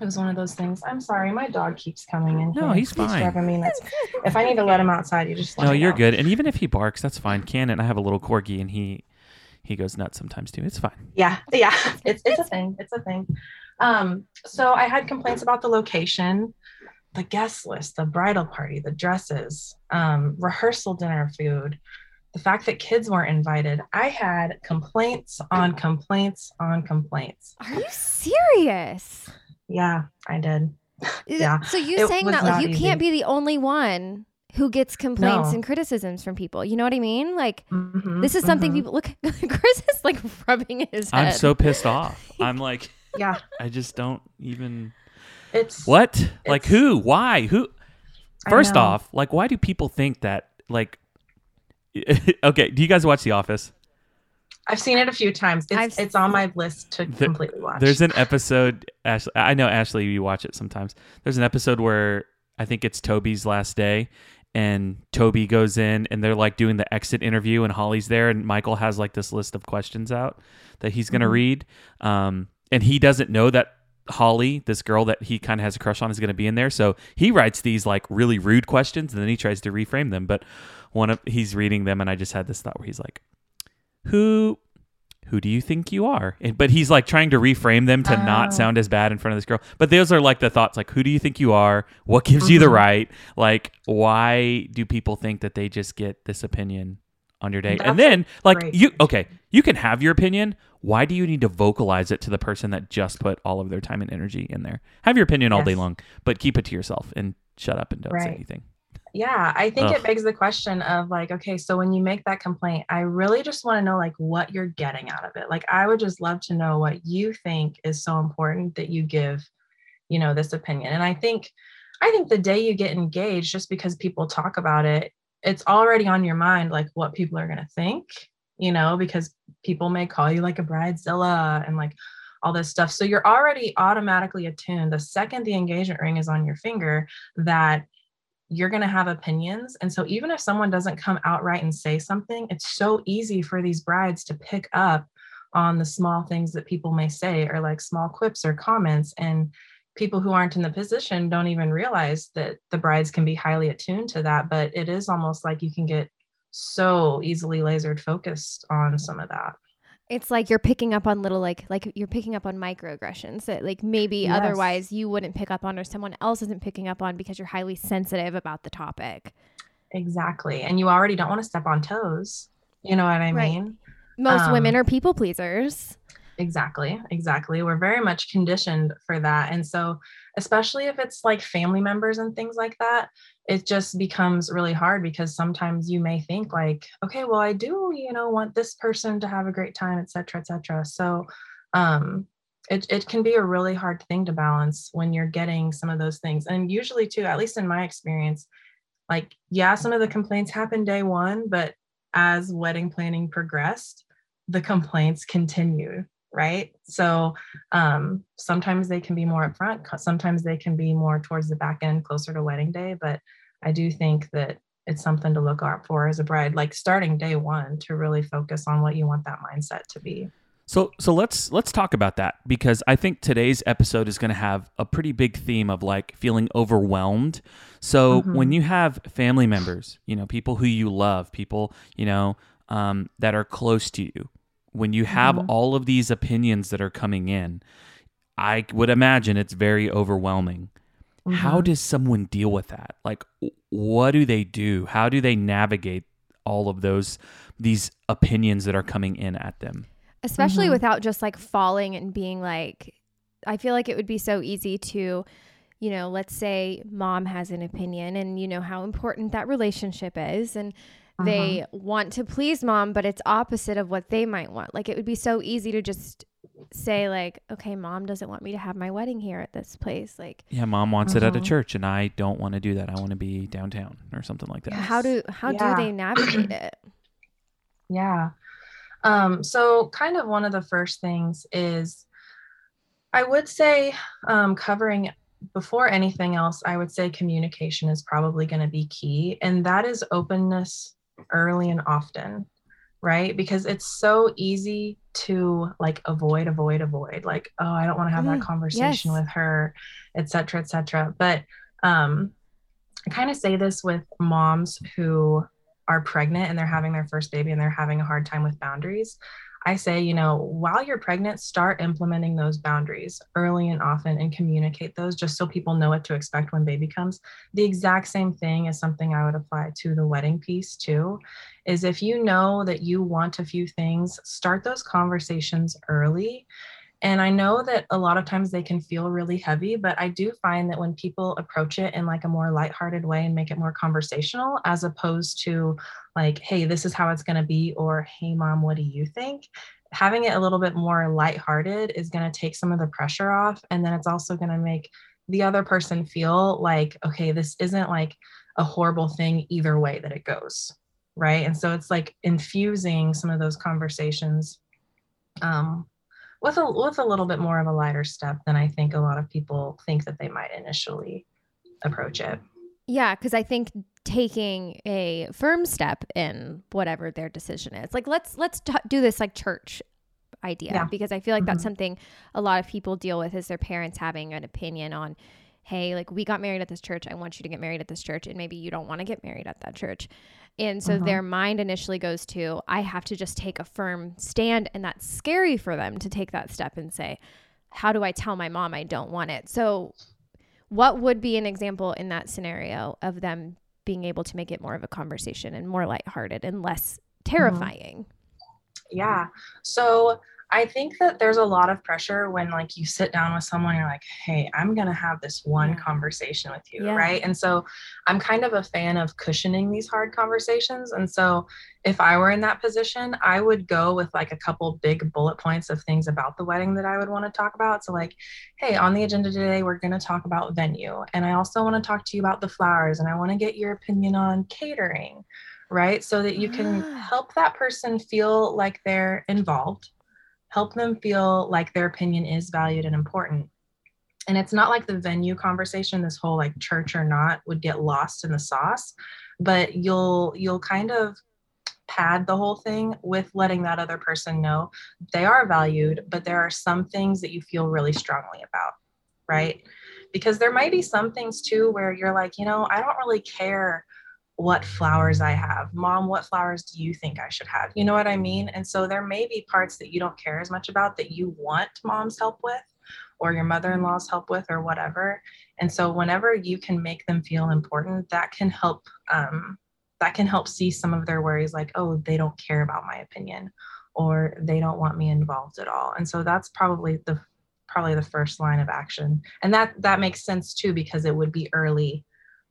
it was one of those things. I'm sorry. My dog keeps coming in. No, he's, he's fine. Driving me nuts. If I need to let him outside, you just let No, you're out. Good. And even if he barks, that's fine. Cannon, I have a little corgi and he, he goes nuts sometimes too. It's fine. Yeah. Yeah. It's, it's a thing. It's a thing. Um, so I had complaints about the location, the guest list, the bridal party, the dresses, um, rehearsal dinner food, the fact that kids weren't invited. I had complaints on complaints on complaints. Are you serious? Yeah, I did. Yeah. So you saying that, like, you easy. Can't be the only one who gets complaints no. and criticisms from people. You know what I mean? Like, mm-hmm, this is something mm-hmm. people, look, Chris is like rubbing his head. I'm so pissed off. I'm like, yeah, I just don't even. It's what? It's, like who? Why? Who? First off, like, why do people think that, like, okay, do you guys watch The Office? I've seen it a few times. It's, it's on my list to the, completely watch. There's an episode, Ashley, I know, Ashley, you watch it sometimes. There's an episode where I think it's Toby's last day, and Toby goes in and they're like doing the exit interview and Holly's there, and Michael has like this list of questions out that he's going to mm-hmm. read. Um, and he doesn't know that Holly, this girl that he kind of has a crush on, is going to be in there. So he writes these like really rude questions and then he tries to reframe them. But one of he's reading them and I just had this thought where he's like, who, who do you think you are? And, but he's like trying to reframe them to oh. not sound as bad in front of this girl. But those are like the thoughts, like, who do you think you are? What gives mm-hmm. you the right? Like, why do people think that they just get this opinion on your day? That's and then like great. you, okay, you can have your opinion. Why do you need to vocalize it to the person that just put all of their time and energy in there? Have your opinion yes. all day long, but keep it to yourself and shut up and don't right. say anything. Yeah, I think Ugh. it begs the question of like, okay, so when you make that complaint, I really just want to know like what you're getting out of it. Like, I would just love to know what you think is so important that you give, you know, this opinion. And I think, I think the day you get engaged, just because people talk about it, it's already on your mind, like what people are going to think, you know, because people may call you like a bridezilla and like all this stuff. So you're already automatically attuned the second the engagement ring is on your finger that you're going to have opinions. And so even if someone doesn't come outright and say something, it's so easy for these brides to pick up on the small things that people may say, or like small quips or comments. And people who aren't in the position don't even realize that the brides can be highly attuned to that. But it is almost like you can get so easily lasered focused on some of that. It's like you're picking up on little, like, like you're picking up on microaggressions that like maybe yes. otherwise you wouldn't pick up on, or someone else isn't picking up on, because you're highly sensitive about the topic. Exactly. And you already don't want to step on toes. You know what I right. mean? Most um, women are people pleasers. Exactly. Exactly. We're very much conditioned for that. And so especially if it's like family members and things like that, it just becomes really hard, because sometimes you may think like, okay, well, I do, you know, want this person to have a great time, et cetera, et cetera. So um, it, it can be a really hard thing to balance when you're getting some of those things. And usually too, at least in my experience, like, yeah, some of the complaints happened day one, but as wedding planning progressed, the complaints continued, right? So um, sometimes they can be more upfront, sometimes they can be more towards the back end, closer to wedding day. But I do think that it's something to look out for as a bride, like starting day one, to really focus on what you want that mindset to be. So, so let's, let's talk about that, because I think today's episode is going to have a pretty big theme of like feeling overwhelmed. So mm-hmm. when you have family members, you know, people who you love, people, you know, um, that are close to you, when you have mm-hmm. all of these opinions that are coming in, I would imagine it's very overwhelming. Mm-hmm. How does someone deal with that? Like, what do they do? How do they navigate all of those, these opinions that are coming in at them? Especially mm-hmm. without just like falling and being like, I feel like it would be so easy to, you know, let's say mom has an opinion and you know how important that relationship is. And uh-huh. they want to please mom, but it's opposite of what they might want. Like it would be so easy to just say like, okay, mom doesn't want me to have my wedding here at this place. Like, yeah, mom wants uh-huh. it at a church and I don't want to do that. I want to be downtown or something like that. How do, how yeah. do they navigate it? Yeah. Um, so kind of one of the first things is, I would say, um, covering before anything else, I would say communication is probably going to be key. And that is openness early and often, right? Because it's so easy to like avoid, avoid, avoid, like, oh, I don't want to have mm, that conversation yes. with her, et cetera, et cetera. But, um, I kind of say this with moms who are pregnant and they're having their first baby and they're having a hard time with boundaries. I say, you know, while you're pregnant, start implementing those boundaries early and often and communicate those just so people know what to expect when baby comes. The exact same thing is something I would apply to the wedding piece too, is if you know that you want a few things, start those conversations early. And I know that a lot of times they can feel really heavy, but I do find that when people approach it in like a more lighthearted way and make it more conversational, as opposed to like, hey, this is how it's going to be, or hey, mom, what do you think? Having it a little bit more lighthearted is going to take some of the pressure off. And then it's also going to make the other person feel like, okay, this isn't like a horrible thing either way that it goes, right? And so it's like infusing some of those conversations, um, with a, with a little bit more of a lighter step than I think a lot of people think that they might initially approach it. Yeah, because I think taking a firm step in whatever their decision is, like let's let's t- do this like church idea, yeah. because I feel like mm-hmm. that's something a lot of people deal with, is their parents having an opinion on, hey, like we got married at this church, I want you to get married at this church, and maybe you don't want to get married at that church. And so uh-huh. their mind initially goes to, I have to just take a firm stand. And that's scary for them to take that step and say, how do I tell my mom I don't want it? So what would be an example in that scenario of them being able to make it more of a conversation and more lighthearted and less terrifying? Yeah. So I think that there's a lot of pressure when like you sit down with someone, you're like, hey, I'm going to have this one conversation with you. Yeah. Right. And so I'm kind of a fan of cushioning these hard conversations. And so if I were in that position, I would go with like a couple big bullet points of things about the wedding that I would want to talk about. So like, hey, on the agenda today, we're going to talk about venue. And I also want to talk to you about the flowers, and I want to get your opinion on catering. Right. So that you can help that person feel like they're involved, help them feel like their opinion is valued and important. And it's not like the venue conversation, this whole like church or not, would get lost in the sauce, but you'll, you'll kind of pad the whole thing with letting that other person know they are valued, but there are some things that you feel really strongly about, right? Because there might be some things too, where you're like, you know, I don't really care what flowers I have. Mom, what flowers do you think I should have? You know what I mean? And so there may be parts that you don't care as much about that you want mom's help with, or your mother-in-law's help with, or whatever. And so whenever you can make them feel important, that can help, um, that can help see some of their worries, like, oh, they don't care about my opinion, or they don't want me involved at all. And so that's probably the, probably the first line of action. And that, that makes sense too, because it would be early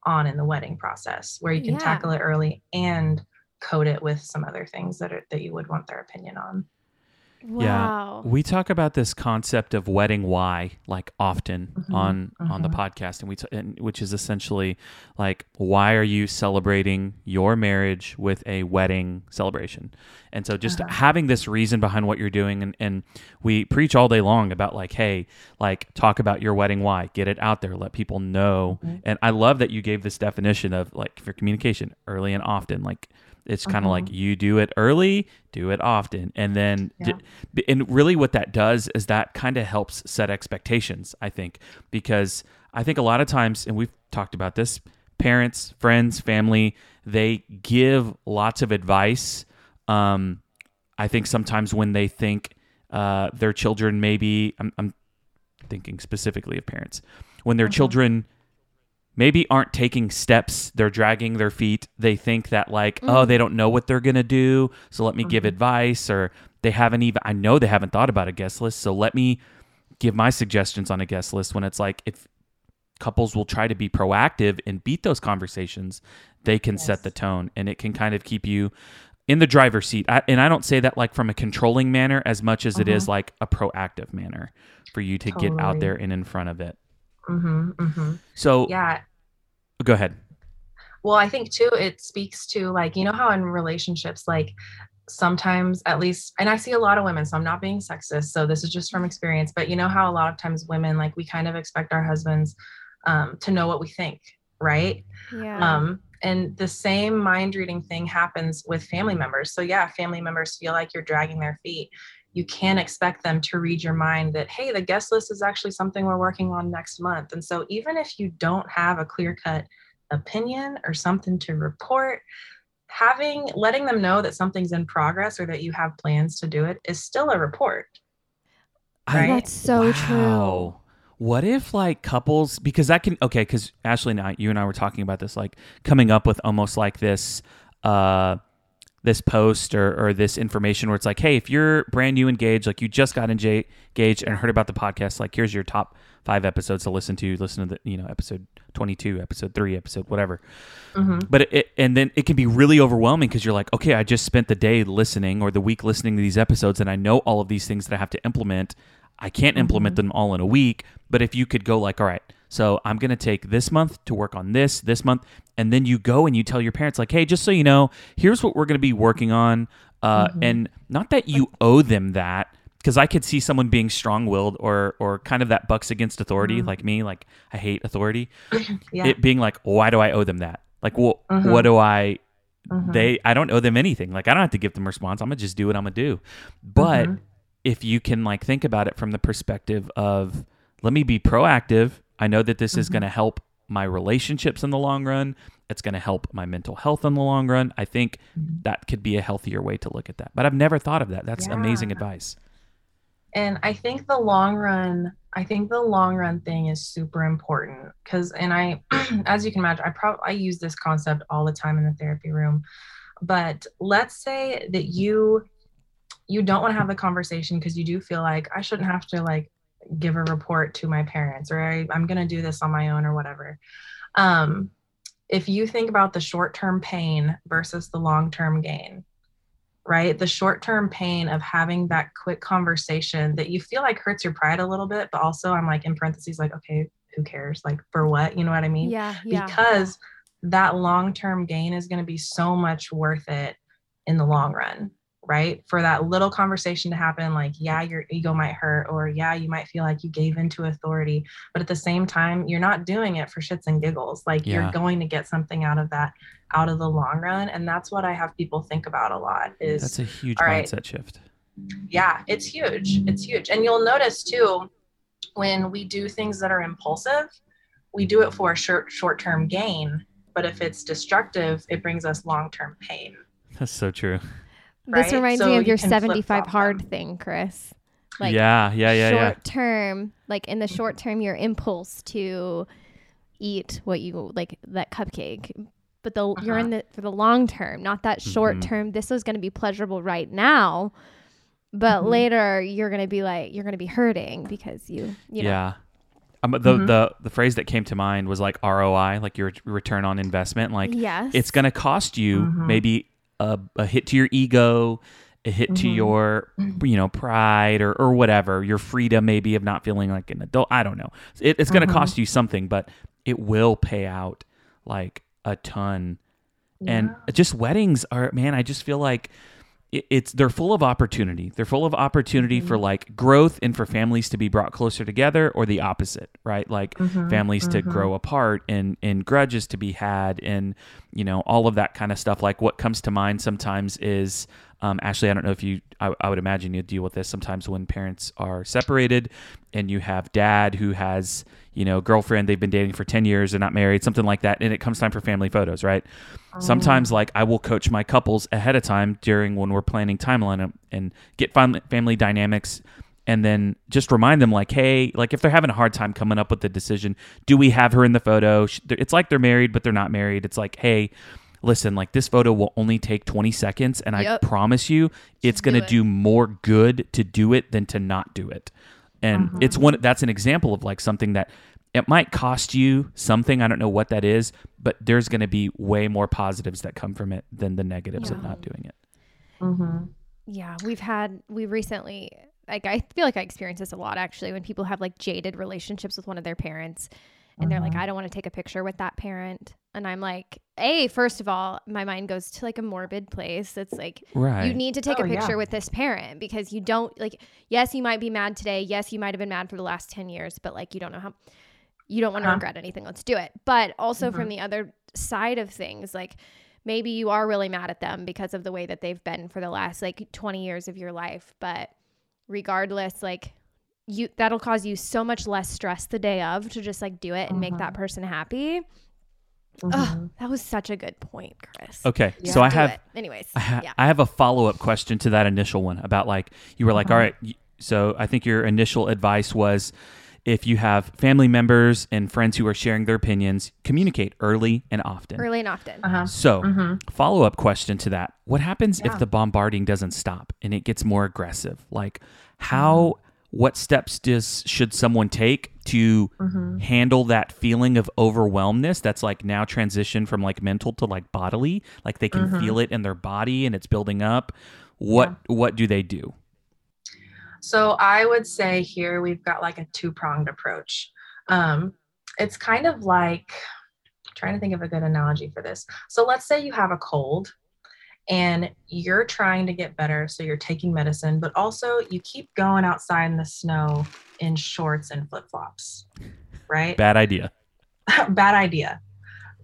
on in the wedding process where you can yeah. tackle it early and code it with some other things that are, that you would want their opinion on. Wow. Yeah. We talk about this concept of wedding why like often mm-hmm. on mm-hmm. on the podcast, and we t- and, which is essentially like, why are you celebrating your marriage with a wedding celebration? And so just uh-huh. having this reason behind what you're doing, and, and we preach all day long about like, hey, like talk about your wedding why, get it out there, let people know. Mm-hmm. And I love that you gave this definition of like for communication, early and often, like it's kind of uh-huh. like you do it early, do it often. And then, yeah. d- and really what that does is that kind of helps set expectations, I think, because I think a lot of times, and we've talked about this, parents, friends, family, they give lots of advice. Um, I think sometimes when they think uh, their children, maybe I'm, I'm thinking specifically of parents, when their uh-huh. children maybe aren't taking steps, they're dragging their feet. They think that like, mm-hmm. oh, they don't know what they're going to do, so let me mm-hmm. give advice, or they haven't even, I know they haven't thought about a guest list, so let me give my suggestions on a guest list, when it's like, if couples will try to be proactive and beat those conversations, they can yes. set the tone, and it can kind of keep you in the driver's seat. I, and I don't say that like from a controlling manner as much as uh-huh. it is like a proactive manner for you to totally. get out there and in front of it. Mm-hmm, mm-hmm. So yeah, go ahead. Well, I think too, it speaks to like, you know how in relationships, like sometimes at least, and I see a lot of women, so I'm not being sexist, so this is just from experience, but you know how a lot of times women, like we kind of expect our husbands, um, to know what we think. Right. Yeah. Um, and the same mind reading thing happens with family members. So yeah, family members feel like you're dragging their feet. You can't expect them to read your mind that, hey, the guest list is actually something we're working on next month. And so even if you don't have a clear-cut opinion or something to report, having, letting them know that something's in progress or that you have plans to do it is still a report. Right? I, that's so wow. true. What if like couples, because I can, okay, because Ashley and I, you and I were talking about this, like coming up with almost like this, uh, this post or, or this information where it's like, hey, if you're brand new engaged, like you just got engaged and heard about the podcast, like here's your top five episodes to listen to, listen to the, you know, episode twenty-two, episode three, episode, whatever. Mm-hmm. But it, it, and then it can be really overwhelming because you're like, okay, I just spent the day listening or the week listening to these episodes. And I know all of these things that I have to implement. I can't mm-hmm. implement them all in a week, but if you could go like, all right, so I'm going to take this month to work on this, this month. And then you go and you tell your parents like, hey, just so you know, here's what we're going to be working on. Uh, mm-hmm. And not that you owe them that, because I could see someone being strong-willed or or kind of that bucks against authority mm-hmm. like me, like I hate authority. yeah. It being like, why do I owe them that? Like, well, mm-hmm. what do I, mm-hmm. they, I don't owe them anything. Like I don't have to give them a response. I'm going to just do what I'm going to do. But mm-hmm. if you can like think about it from the perspective of, let me be proactive. I know that this mm-hmm. is going to help my relationships in the long run. It's going to help my mental health in the long run. I think mm-hmm. that could be a healthier way to look at that. But I've never thought of that. That's yeah. amazing advice. And I think the long run, I think the long run thing is super important because, and I, as you can imagine, I probably, I use this concept all the time in the therapy room, but let's say that you, you don't want to have the conversation because you do feel like I shouldn't have to like give a report to my parents, or I, I'm going to do this on my own or whatever. Um, if you think about the short-term pain versus the long-term gain, right? The short-term pain of having that quick conversation that you feel like hurts your pride a little bit, but also I'm like in parentheses, like, okay, who cares? Like for what, you know what I mean? Yeah. yeah. Because that long-term gain is going to be so much worth it in the long run. Right? For that little conversation to happen, like, yeah, your ego might hurt, or yeah, you might feel like you gave into authority, but at the same time, you're not doing it for shits and giggles. Like yeah. you're going to get something out of that, out of the long run. And that's what I have people think about a lot is that's a huge mindset right, shift. Yeah, it's huge. It's huge. And you'll notice too, when we do things that are impulsive, we do it for a short, short-term gain. But if it's destructive, it brings us long-term pain. That's so true. Right? This reminds so me of your seventy-five hard thing, Chris. Like yeah, yeah, yeah. Short yeah. term, like in the short term, your impulse to eat what you like, that cupcake, but the uh-huh. you're in the for the long term, not that short mm-hmm. term. This is going to be pleasurable right now, but mm-hmm. later you're going to be like you're going to be hurting because you, you know. Yeah. Um, the, mm-hmm. the the phrase that came to mind was like R O I, like your return on investment. Like yes. it's going to cost you mm-hmm. maybe. A, a hit to your ego a hit mm-hmm. to your, you know, pride or, or whatever, your freedom maybe of not feeling like an adult. I don't know. It, it's going to mm-hmm. cost you something, but it will pay out like a ton. Yeah. And just weddings are, man, I just feel like it, it's, they're full of opportunity. They're full of opportunity mm-hmm. for like growth and for families to be brought closer together, or the opposite, right? Like mm-hmm. families mm-hmm. to grow apart and, and grudges to be had and, you know, all of that kind of stuff. Like what comes to mind sometimes is, Um, Ashley, I don't know if you, I, I would imagine you deal with this sometimes when parents are separated and you have dad who has, you know, girlfriend, they've been dating for ten years, they're not married, something like that. And it comes time for family photos, right? Um, Sometimes like I will coach my couples ahead of time during when we're planning timeline and, and get fam- family dynamics, and then just remind them like, hey, like if they're having a hard time coming up with the decision, do we have her in the photo? It's like they're married, but they're not married. It's like, hey, listen, like this photo will only take twenty seconds, and yep. I promise you it's going to do, do more good to do it than to not do it. And uh-huh. it's one, that's an example of like something that it might cost you something. I don't know what that is, but there's going to be way more positives that come from it than the negatives yeah. of not doing it. Uh-huh. Yeah. We've had, we recently, like, I feel like I experience this a lot actually when people have like jaded relationships with one of their parents. And they're like, I don't want to take a picture with that parent. And I'm like, hey, first of all, my mind goes to like a morbid place. It's like, right. you need to take oh, a picture yeah. with this parent, because you don't like, yes, you might be mad today. Yes, you might've been mad for the last ten years, but like, you don't know how, you don't want to uh-huh. regret anything. Let's do it. But also mm-hmm. from the other side of things, like maybe you are really mad at them because of the way that they've been for the last like twenty years of your life. But regardless, like, you, that'll cause you so much less stress the day of to just like do it and uh-huh. make that person happy. Mm-hmm. Oh, that was such a good point, Chris. Okay. Yeah. So I have, it. anyways, I, ha- yeah. I have a follow-up question to that initial one about like, you were like, uh-huh. all right. So I think your initial advice was, if you have family members and friends who are sharing their opinions, communicate early and often. Early and often. Uh-huh. So mm-hmm. follow-up question to that. What happens yeah. if the bombarding doesn't stop and it gets more aggressive? Like how... Mm-hmm. What steps does should someone take to mm-hmm. handle that feeling of overwhelmness that's like now transition from like mental to like bodily, like they can mm-hmm. feel it in their body and it's building up? What yeah. what do they do? So I would say here we've got like a two-pronged approach. Um, it's kind of like, I'm trying to think of a good analogy for this. So let's say you have a cold and you're trying to get better, so you're taking medicine, but also you keep going outside in the snow in shorts and flip-flops, right? Bad idea. Bad idea.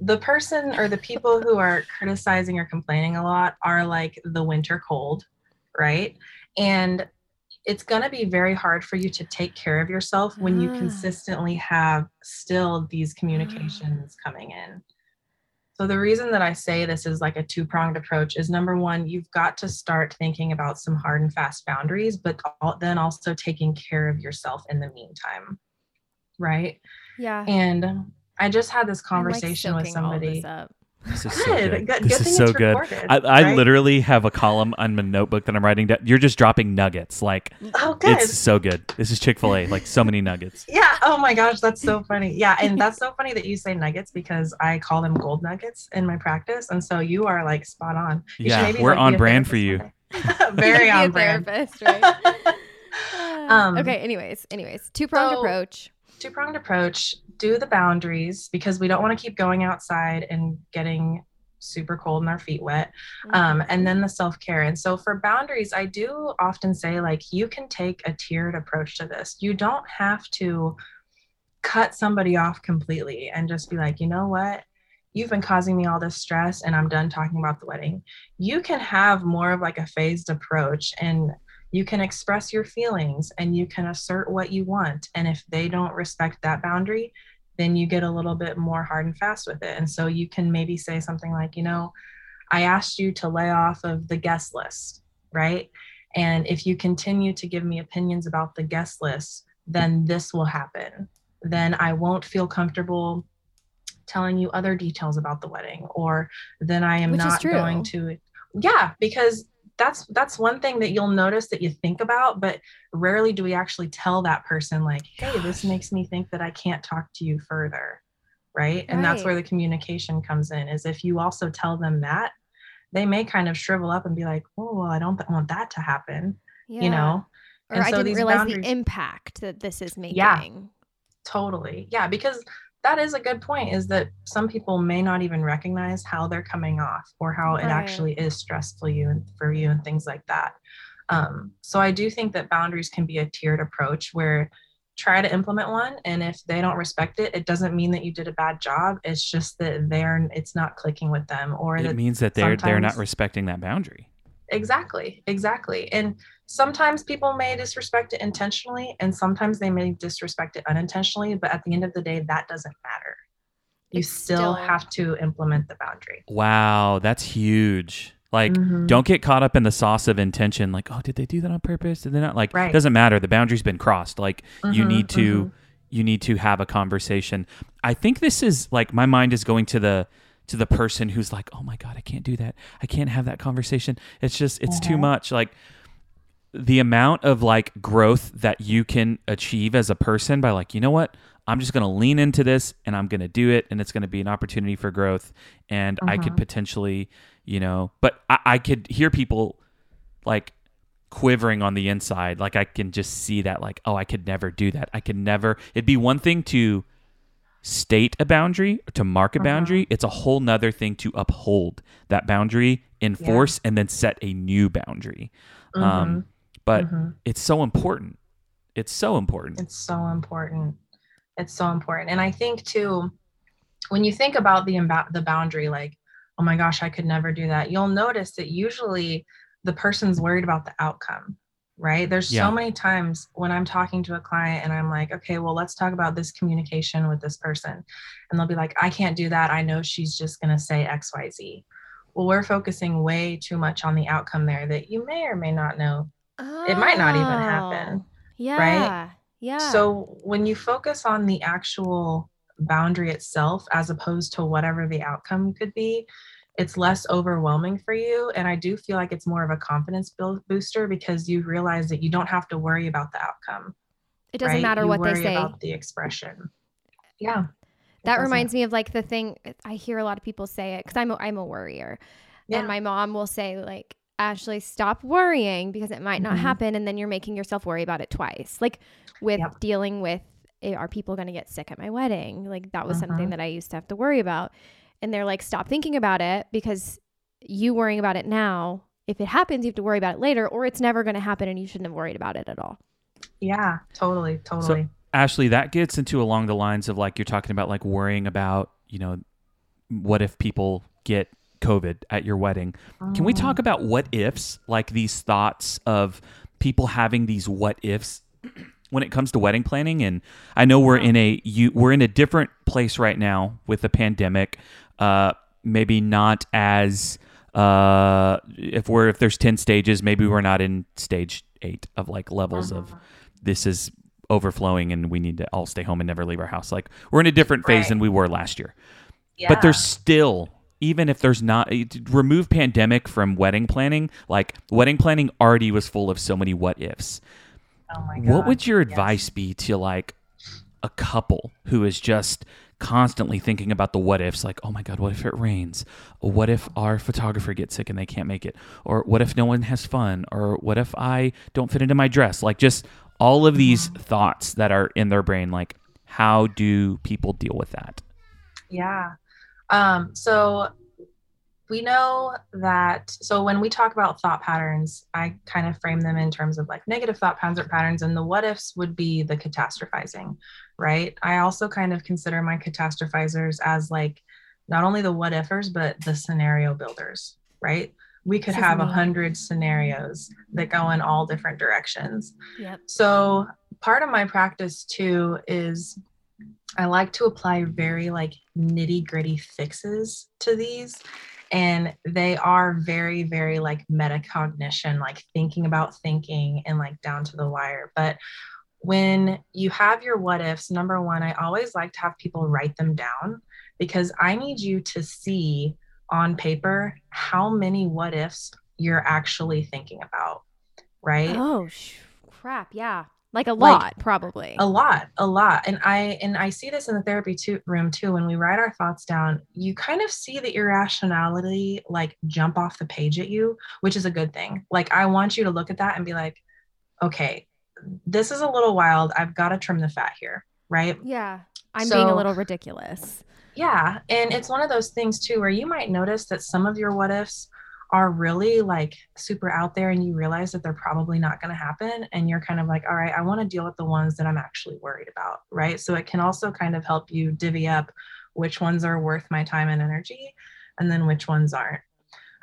The person or the people who are criticizing or complaining a lot are like the winter cold, right? And it's going to be very hard for you to take care of yourself when mm. you consistently have still these communications mm. coming in. So the reason that I say this is like a two-pronged approach is, number one, you've got to start thinking about some hard and fast boundaries, but all, then also taking care of yourself in the meantime. Right? Yeah. And I just had this conversation like with somebody. This is so good. good. good this is so good. Recorded, I, I right? literally have a column on my notebook that I'm writing down. You're just dropping nuggets. Like, oh, good. It's so good. This is Chick-fil-A. Like, so many nuggets. Yeah. Oh my gosh. That's so funny. Yeah. And that's so funny that you say nuggets, because I call them gold nuggets in my practice. And so you are like spot on. You yeah. Maybe, we're like, on brand for you. Very on brand. Therapist, right? um, okay. Anyways. Anyways. Two-pronged so, approach. Two-pronged approach. Do the boundaries, because we don't want to keep going outside and getting super cold and our feet wet. Um, and then the self-care. And so for boundaries, I do often say, like, you can take a tiered approach to this. You don't have to cut somebody off completely and just be like, you know what? You've been causing me all this stress and I'm done talking about the wedding. You can have more of like a phased approach, and you can express your feelings and you can assert what you want. And if they don't respect that boundary, then you get a little bit more hard and fast with it. And so you can maybe say something like, you know, I asked you to lay off of the guest list, right? And if you continue to give me opinions about the guest list, then this will happen. Then I won't feel comfortable telling you other details about the wedding, or then I am Which not going to, yeah, because That's that's one thing that you'll notice that you think about, but rarely do we actually tell that person like, hey, this makes me think that I can't talk to you further, right? right? And that's where the communication comes in, is if you also tell them that, they may kind of shrivel up and be like, oh, well, I don't th- want that to happen, yeah. you know? Or and I so didn't realize boundaries... the impact that this is making. Yeah, totally. Yeah, because that is a good point, is that some people may not even recognize how they're coming off or how right. it actually is stressful you and for you and things like that. Um, so I do think that boundaries can be a tiered approach where try to implement one. And if they don't respect it, it doesn't mean that you did a bad job. It's just that they're, it's not clicking with them, or it means that they're, they're not respecting that boundary. Exactly. Exactly. And sometimes people may disrespect it intentionally, and sometimes they may disrespect it unintentionally, but at the end of the day, that doesn't matter. You still, still have to implement the boundary. Wow. That's huge. Like, mm-hmm. don't get caught up in the sauce of intention. Like, oh, did they do that on purpose? Did they not? Like, right. doesn't matter. The boundary's been crossed. Like, mm-hmm, you need to, mm-hmm. you need to have a conversation. I think this is like, my mind is going to the, to the person who's like, oh my God, I can't do that. I can't have that conversation. It's just, it's mm-hmm. too much. Like, the amount of like growth that you can achieve as a person by like, you know what? I'm just going to lean into this and I'm going to do it. And it's going to be an opportunity for growth. And mm-hmm. I could potentially, you know, but I, I could hear people like quivering on the inside. Like, I can just see that, like, oh, I could never do that. I could never, it'd be one thing to state a boundary, to mark a boundary. Mm-hmm. It's a whole nother thing to uphold that boundary, enforce, yeah. and then set a new boundary. Mm-hmm. Um, but mm-hmm. it's so important. It's so important. It's so important. It's so important. And I think too, when you think about the imba- the boundary, like, oh my gosh, I could never do that. You'll notice that usually the person's worried about the outcome, right? There's yeah. so many times when I'm talking to a client and I'm like, okay, well, let's talk about this communication with this person. And they'll be like, I can't do that. I know she's just going to say X, Y, Z. Well, we're focusing way too much on the outcome there that you may or may not know. Oh, it might not even happen. Yeah. Right? Yeah. So when you focus on the actual boundary itself, as opposed to whatever the outcome could be, it's less overwhelming for you. And I do feel like it's more of a confidence build booster, because you realize that you don't have to worry about the outcome. It doesn't right? matter you what they say. You worry about the expression. Yeah. That reminds me of like the thing, I hear a lot of people say it, because I'm a, I'm a worrier. Yeah. And my mom will say like, Ashley, stop worrying, because it might not mm-hmm. happen. And then you're making yourself worry about it twice. Like with yep. dealing with, are people going to get sick at my wedding? Like that was uh-huh. something that I used to have to worry about. And they're like, stop thinking about it, because you worrying about it now, if it happens, you have to worry about it later, or it's never going to happen and you shouldn't have worried about it at all. Yeah, totally. Totally. So, Ashley, that gets into along the lines of like, you're talking about like worrying about, you know, what if people get COVID at your wedding? Oh. Can we talk about what ifs, like these thoughts of people having these what ifs when it comes to wedding planning? And I know we're in a you we're in a different place right now with the pandemic. Uh, maybe not as uh, if we're if there's ten stages, maybe we're not in stage eight of like levels uh-huh. of this is overflowing and we need to all stay home and never leave our house. Like we're in a different phase right. than we were last year, yeah. but there's still. Even if there's not, remove pandemic from wedding planning, like wedding planning already was full of so many what ifs. Oh my God. What would your advice yes. be to like a couple who is just constantly thinking about the what ifs? Like, oh my God, what if it rains? What if our photographer gets sick and they can't make it? Or what if no one has fun? Or what if I don't fit into my dress? Like just all of these mm-hmm. thoughts that are in their brain. Like how do people deal with that? Yeah. Um, so we know that, so when we talk about thought patterns, I kind of frame them in terms of like negative thought patterns, and the what ifs would be the catastrophizing, right? I also kind of consider my catastrophizers as like, not only the what ifers, but the scenario builders, right? We could have a hundred scenarios that go in all different directions. Yep. So part of my practice too is I like to apply very like nitty gritty fixes to these. And they are very, very like metacognition, like thinking about thinking and like down to the wire. But when you have your what ifs, number one, I always like to have people write them down, because I need you to see on paper how many what ifs you're actually thinking about. Right? Oh, crap. Yeah. Like a lot, like, probably a lot, a lot. And I, and I see this in the therapy too, room too, when we write our thoughts down, you kind of see the irrationality, like jump off the page at you, which is a good thing. Like, I want you to look at that and be like, okay, this is a little wild. I've got to trim the fat here. Right. Yeah. I'm so, being a little ridiculous. Yeah. And it's one of those things too, where you might notice that some of your what ifs are really like super out there, and you realize that they're probably not going to happen. And you're kind of like, all right, I want to deal with the ones that I'm actually worried about. Right. So it can also kind of help you divvy up which ones are worth my time and energy and then which ones aren't.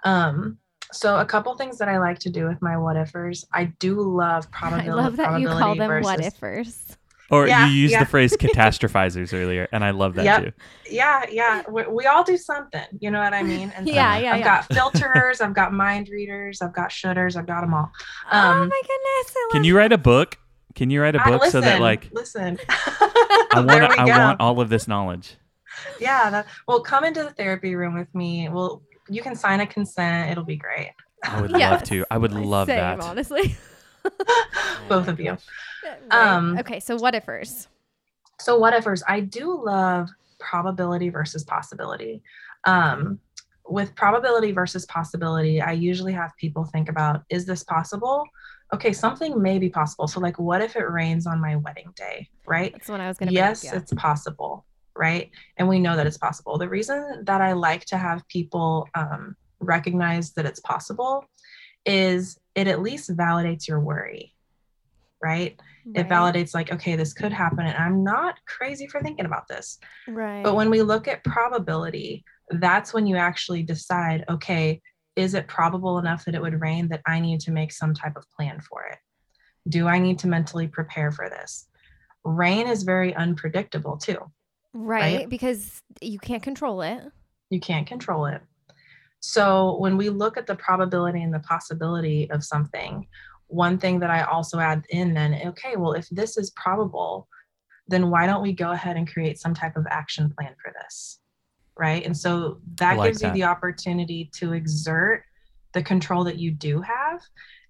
Um, so a couple things that I like to do with my what ifers. I do love probability. I love that you call them versus- what ifers. Or yeah, you used yeah. the phrase catastrophizers earlier, and I love that yep. too. Yeah, yeah. We, we all do something. You know what I mean? And yeah, so yeah, I've yeah. got filters. I've got mind readers. I've got shooters. I've got them all. Um, oh, my goodness. I can you write a book? Can you write a book I, listen, so that, like, listen. I want I go. want all of this knowledge. Yeah. That, well, come into the therapy room with me. Well, you can sign a consent. It'll be great. I would yes. love to. I would love Same, that. Honestly. Both of you. Um, okay, so what ifers? So what ifers? I do love probability versus possibility. Um, with probability versus possibility, I usually have people think about, is this possible? Okay, something may be possible. So like, what if it rains on my wedding day, right? That's what I was going to Yes, bring, yeah. it's possible, right? And we know that it's possible. The reason that I like to have people um, recognize that it's possible is it at least validates your worry, right? Right. It validates like, okay, this could happen and I'm not crazy for thinking about this. Right. But when we look at probability, that's when you actually decide, okay, is it probable enough that it would rain that I need to make some type of plan for it? Do I need to mentally prepare for this? Rain is very unpredictable too. Right. right? Because you can't control it. You can't control it. So when we look at the probability and the possibility of something, one thing that I also add in then, okay, well, if this is probable, then why don't we go ahead and create some type of action plan for this, right? And so that like gives that. you the opportunity to exert the control that you do have.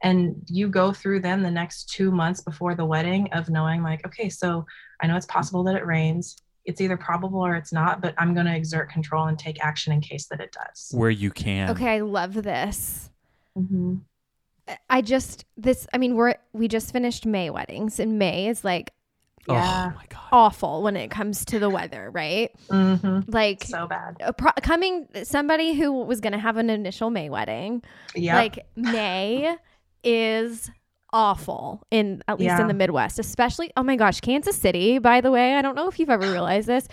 And you go through then the next two months before the wedding of knowing like, okay, so I know it's possible that it rains. It's either probable or it's not, but I'm going to exert control and take action in case that it does. Where you can. Okay. I love this. Mm-hmm. I just, this, I mean, we're, we just finished May weddings, and May is like, yeah, oh my God, awful when it comes to the weather, right? Mm-hmm. Like so bad. Pro- coming somebody who was going to have an initial May wedding. Yeah. Like May is awful in at least yeah. in the Midwest, especially. Oh my gosh, Kansas City, by the way, I don't know if you've ever realized this.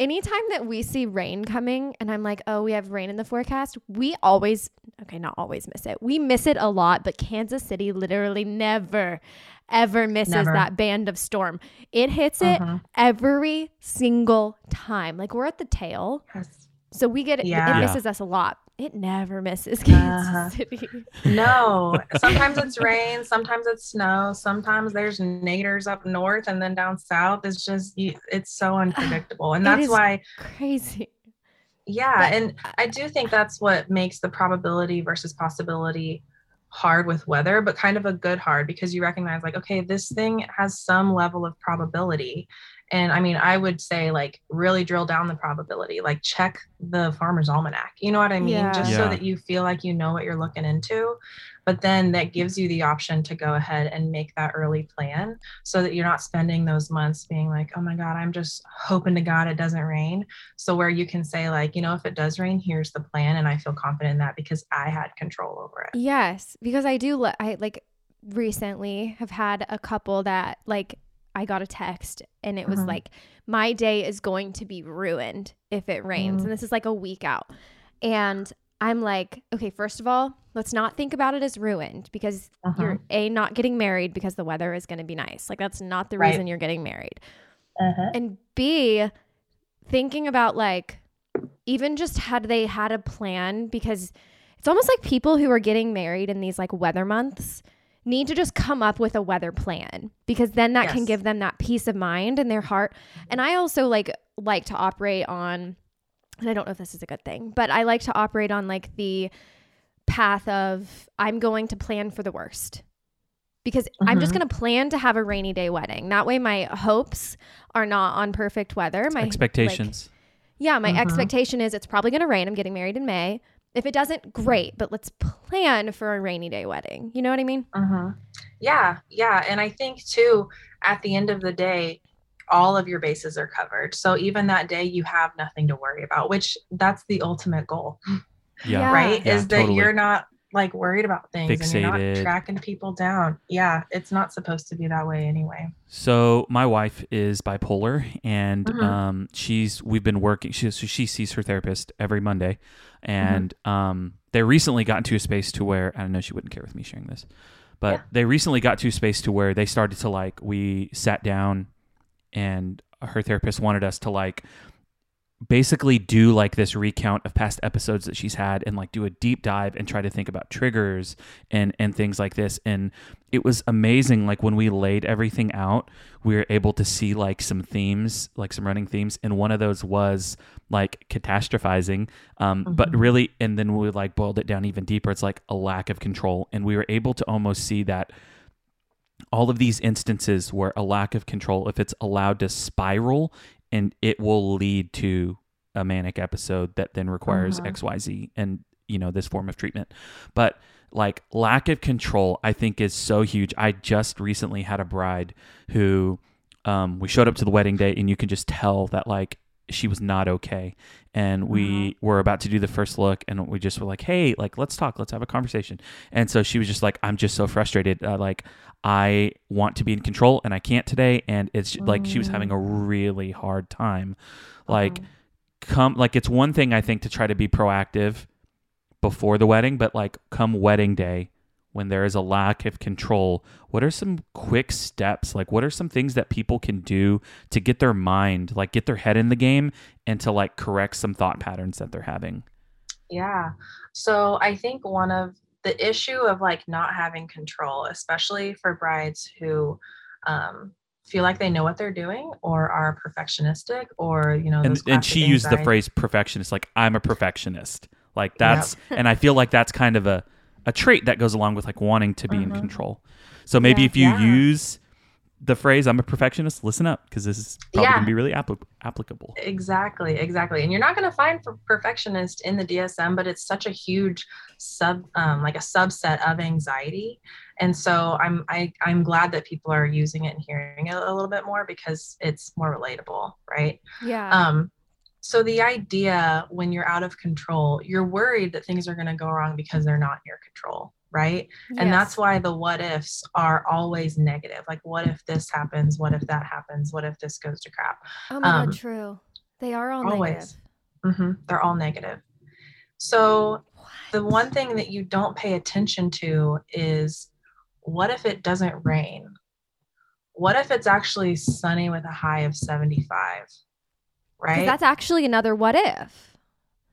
Anytime that we see rain coming and I'm like, oh, we have rain in the forecast, we always, okay, not always miss it. We miss it a lot, but Kansas City literally never, ever misses never. that band of storm. It hits uh-huh. it every single time. Like we're at the tail. Yes. So we get it, yeah. it misses yeah. us a lot. It never misses Kansas uh, City. No. Sometimes it's rain. Sometimes it's snow. Sometimes there's naders up north and then down south. It's just, it's so unpredictable. And that's why. Crazy. Yeah. But, and I do think that's what makes the probability versus possibility hard with weather, but kind of a good hard, because you recognize like, okay, this thing has some level of probability. And I mean, I would say like really drill down the probability, like check the Farmer's Almanac, you know what I mean? Yeah. Just yeah. so that you feel like you know what you're looking into, but then that gives you the option to go ahead and make that early plan so that you're not spending those months being like, oh my God, I'm just hoping to God it doesn't rain. So where you can say like, you know, if it does rain, here's the plan. And I feel confident in that because I had control over it. Yes. Because I do, lo- I like recently have had a couple that like, I got a text and it was mm-hmm. like, my day is going to be ruined if it rains. Mm. And this is like a week out. And I'm like, okay, first of all, let's not think about it as ruined because uh-huh. you're A, not getting married because the weather is going to be nice. Like that's not the right. reason you're getting married. Uh-huh. And B, thinking about like, even just had they had a plan, because it's almost like people who are getting married in these like weather months need to just come up with a weather plan, because then that yes. can give them that peace of mind in their heart. And I also like like to operate on, and I don't know if this is a good thing, but I like to operate on like the path of I'm going to plan for the worst. because mm-hmm. I'm just going to plan to have a rainy day wedding. That way my hopes are not on perfect weather. My expectations. Like, yeah. My mm-hmm. expectation is it's probably going to rain. I'm getting married in May. If it doesn't, great, but let's plan for a rainy day wedding. You know what I mean? Mm-hmm. Yeah. Yeah. And I think too, at the end of the day, all of your bases are covered. So even that day you have nothing to worry about, which that's the ultimate goal. Yeah. Right. Yeah, is that totally. You're not like worried about things Fixated. And you're not tracking people down. Yeah. It's not supposed to be that way anyway. So my wife is bipolar and, mm-hmm. um, she's, we've been working, she, so she sees her therapist every Monday and, mm-hmm. um, they recently got into a space to where, I don't know, she wouldn't care with me sharing this, but yeah. they recently got to a space to where they started to like, we sat down and her therapist wanted us to like basically do like this recount of past episodes that she's had and like do a deep dive and try to think about triggers and, and things like this. And it was amazing. Like when we laid everything out, we were able to see like some themes, like some running themes. And one of those was like catastrophizing. Um, mm-hmm. But really, and then we like boiled it down even deeper. It's like a lack of control. And we were able to almost see that all of these instances where a lack of control, if it's allowed to spiral, and it will lead to a manic episode that then requires uh-huh. X Y Z and, you know, this form of treatment. But like lack of control, I think is so huge. I just recently had a bride who um, we showed up to the wedding day and you can just tell that like she was not okay. And uh-huh. we were about to do the first look and we just were like, hey, like, let's talk, let's have a conversation. And so she was just like, I'm just so frustrated. Uh, like, I want to be in control and I can't today. And it's mm. like, she was having a really hard time. Like mm. come, like it's one thing I think to try to be proactive before the wedding, but like come wedding day when there is a lack of control, what are some quick steps? Like what are some things that people can do to get their mind, like get their head in the game and to like correct some thought patterns that they're having? Yeah. So I think one of the issue of like not having control, especially for brides who um, feel like they know what they're doing or are perfectionistic or, you know, and, and she used the phrase perfectionist, like I'm a perfectionist, like that's, yep. and I feel like that's kind of a, a trait that goes along with like wanting to be mm-hmm. in control. So maybe yeah, if you yeah. use the phrase, I'm a perfectionist, listen up, because this is probably yeah. going to be really apl- applicable. Exactly, exactly. And you're not going to find for perfectionist in the D S M, but it's such a huge sub, um, like a subset of anxiety. And so I'm I, I'm glad that people are using it and hearing it a little bit more because it's more relatable, right? Yeah. Um. So the idea when you're out of control, you're worried that things are going to go wrong because they're not in your control. Right. Yes. And that's why the what ifs are always negative. Like, what if this happens? What if that happens? What if this goes to crap? Oh my um, God, true. They are all always. Negative. Mm-hmm. They're all negative. So what? The one thing that you don't pay attention to is what if it doesn't rain? What if it's actually sunny with a high of seventy-five? Right. That's actually another what if.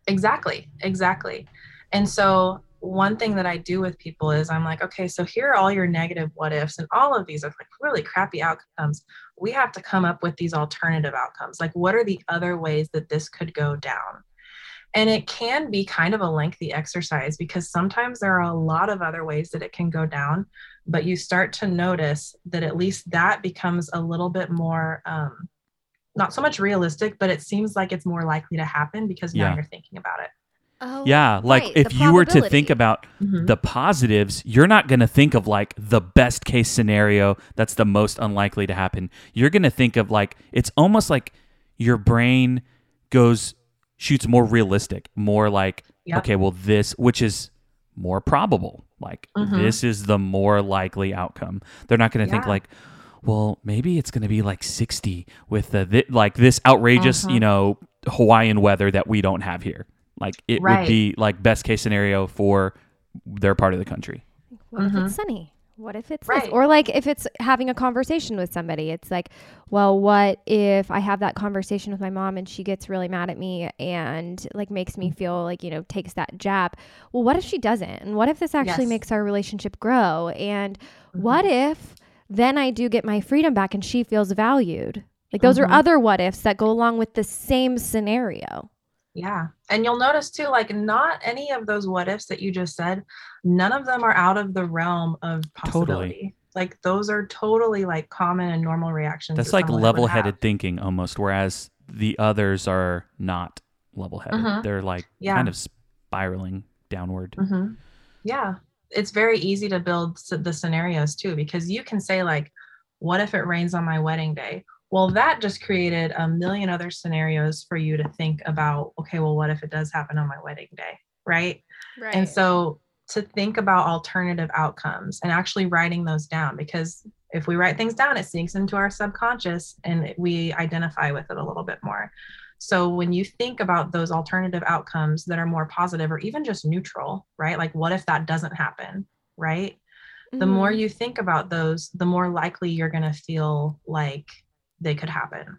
Exactly. Exactly. And so one thing that I do with people is I'm like, okay, so here are all your negative what ifs, and all of these are like really crappy outcomes. We have to come up with these alternative outcomes. Like, what are the other ways that this could go down? And it can be kind of a lengthy exercise because sometimes there are a lot of other ways that it can go down, but you start to notice that at least that becomes a little bit more, um, not so much realistic, but it seems like it's more likely to happen because now yeah. you're thinking about it. Oh, yeah, like right. if you were to think about mm-hmm. the positives, you're not going to think of like the best case scenario that's the most unlikely to happen. You're going to think of like, it's almost like your brain goes, shoots more realistic, more like, yep. okay, well this, which is more probable. Like mm-hmm. this is the more likely outcome. They're not going to yeah. think like, well, maybe it's going to be like sixty with the, th- like this outrageous, uh-huh. you know, Hawaiian weather that we don't have here. Like it right. would be like best case scenario for their part of the country. What mm-hmm. if it's sunny? What if it's right. this? Or like if it's having a conversation with somebody, it's like, well, what if I have that conversation with my mom and she gets really mad at me and like makes me feel like, you know, takes that jab. Well, what if she doesn't? And what if this actually yes. makes our relationship grow? And mm-hmm. what if then I do get my freedom back and she feels valued? Like those mm-hmm. are other what ifs that go along with the same scenario. Yeah. And you'll notice too, like not any of those what ifs that you just said, none of them are out of the realm of possibility. Totally. Like those are totally like common and normal reactions. That's like level-headed thinking almost, whereas the others are not level-headed. Mm-hmm. They're like yeah. kind of spiraling downward. Mm-hmm. Yeah. It's very easy to build the scenarios too, because you can say like, what if it rains on my wedding day? Well, that just created a million other scenarios for you to think about, okay, well, what if it does happen on my wedding day? Right. Right. And so to think about alternative outcomes and actually writing those down, because if we write things down, it sinks into our subconscious and we identify with it a little bit more. So when you think about those alternative outcomes that are more positive or even just neutral, right? Like what if that doesn't happen? Right. Mm-hmm. The more you think about those, the more likely you're going to feel like they could happen.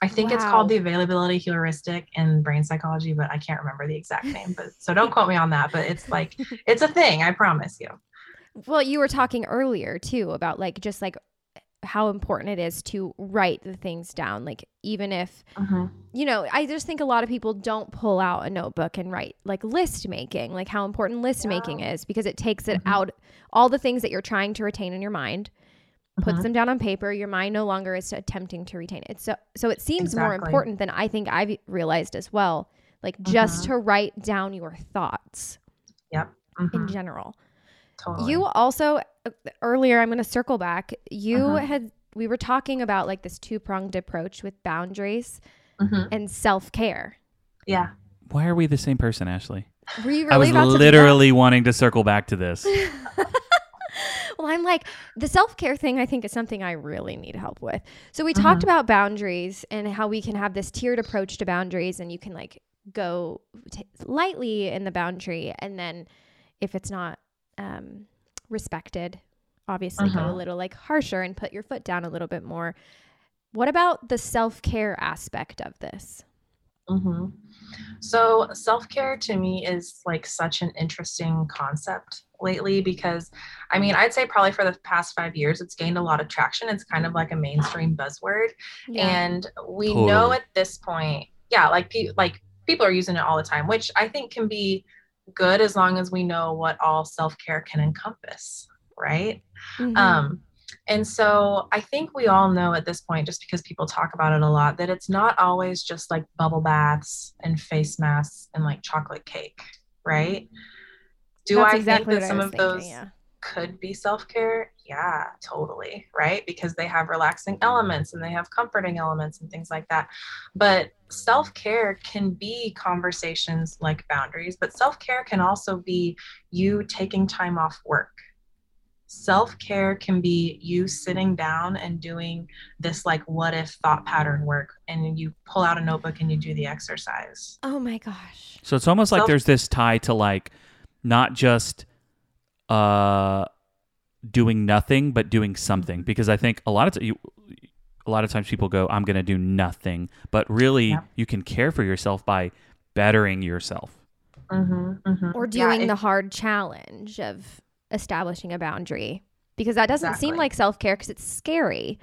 I think wow. it's called the availability heuristic in brain psychology, but I can't remember the exact name, but so don't quote me on that, but it's like, it's a thing, I promise you. Well, you were talking earlier too about like, just like how important it is to write the things down. Like even if, mm-hmm. you know, I just think a lot of people don't pull out a notebook and write like list making, like how important list yeah. making is, because it takes it mm-hmm. out, all the things that you're trying to retain in your mind. Puts mm-hmm. them down on paper. Your mind no longer is attempting to retain it. So, so it seems exactly. more important than I think I've realized as well. Like mm-hmm. just to write down your thoughts. Yep. Mm-hmm. In general. Totally. You also earlier, I'm going to circle back. You uh-huh. had, we were talking about like this two pronged approach with boundaries mm-hmm. and self care. Yeah. Why are we the same person, Ashley? Were you really I was about literally to wanting to circle back to this. Well, I'm like, the self-care thing, I think, is something I really need help with. So we mm-hmm. talked about boundaries and how we can have this tiered approach to boundaries, and you can like go t- lightly in the boundary. And then if it's not um, respected, obviously uh-huh. go a little like harsher and put your foot down a little bit more. What about the self-care aspect of this? Mm-hmm. So self-care to me is like such an interesting concept lately, because I mean, I'd say probably for the past five years, it's gained a lot of traction. It's kind of like a mainstream buzzword. Yeah. And we totally. know at this point, yeah, like, pe- like people are using it all the time, which I think can be good as long as we know what all self-care can encompass. Right. Mm-hmm. Um, And so I think we all know at this point, just because people talk about it a lot, that it's not always just like bubble baths and face masks and like chocolate cake, right? Do That's I exactly think that some of thinking, those yeah. could be self-care? Yeah, totally, right? Because they have relaxing elements and they have comforting elements and things like that. But self-care can be conversations like boundaries, but self-care can also be you taking time off work. Self-care can be you sitting down and doing this like what if thought pattern work, and you pull out a notebook and you do the exercise. Oh my gosh. So it's almost Self- like there's this tie to like not just uh doing nothing but doing something, because I think a lot of t- you, a lot of times people go, I'm going to do nothing, but really yeah. you can care for yourself by bettering yourself. Mm-hmm, mm-hmm. Or doing yeah, it- the hard challenge of establishing a boundary, because that doesn't exactly. seem like self-care because it's scary.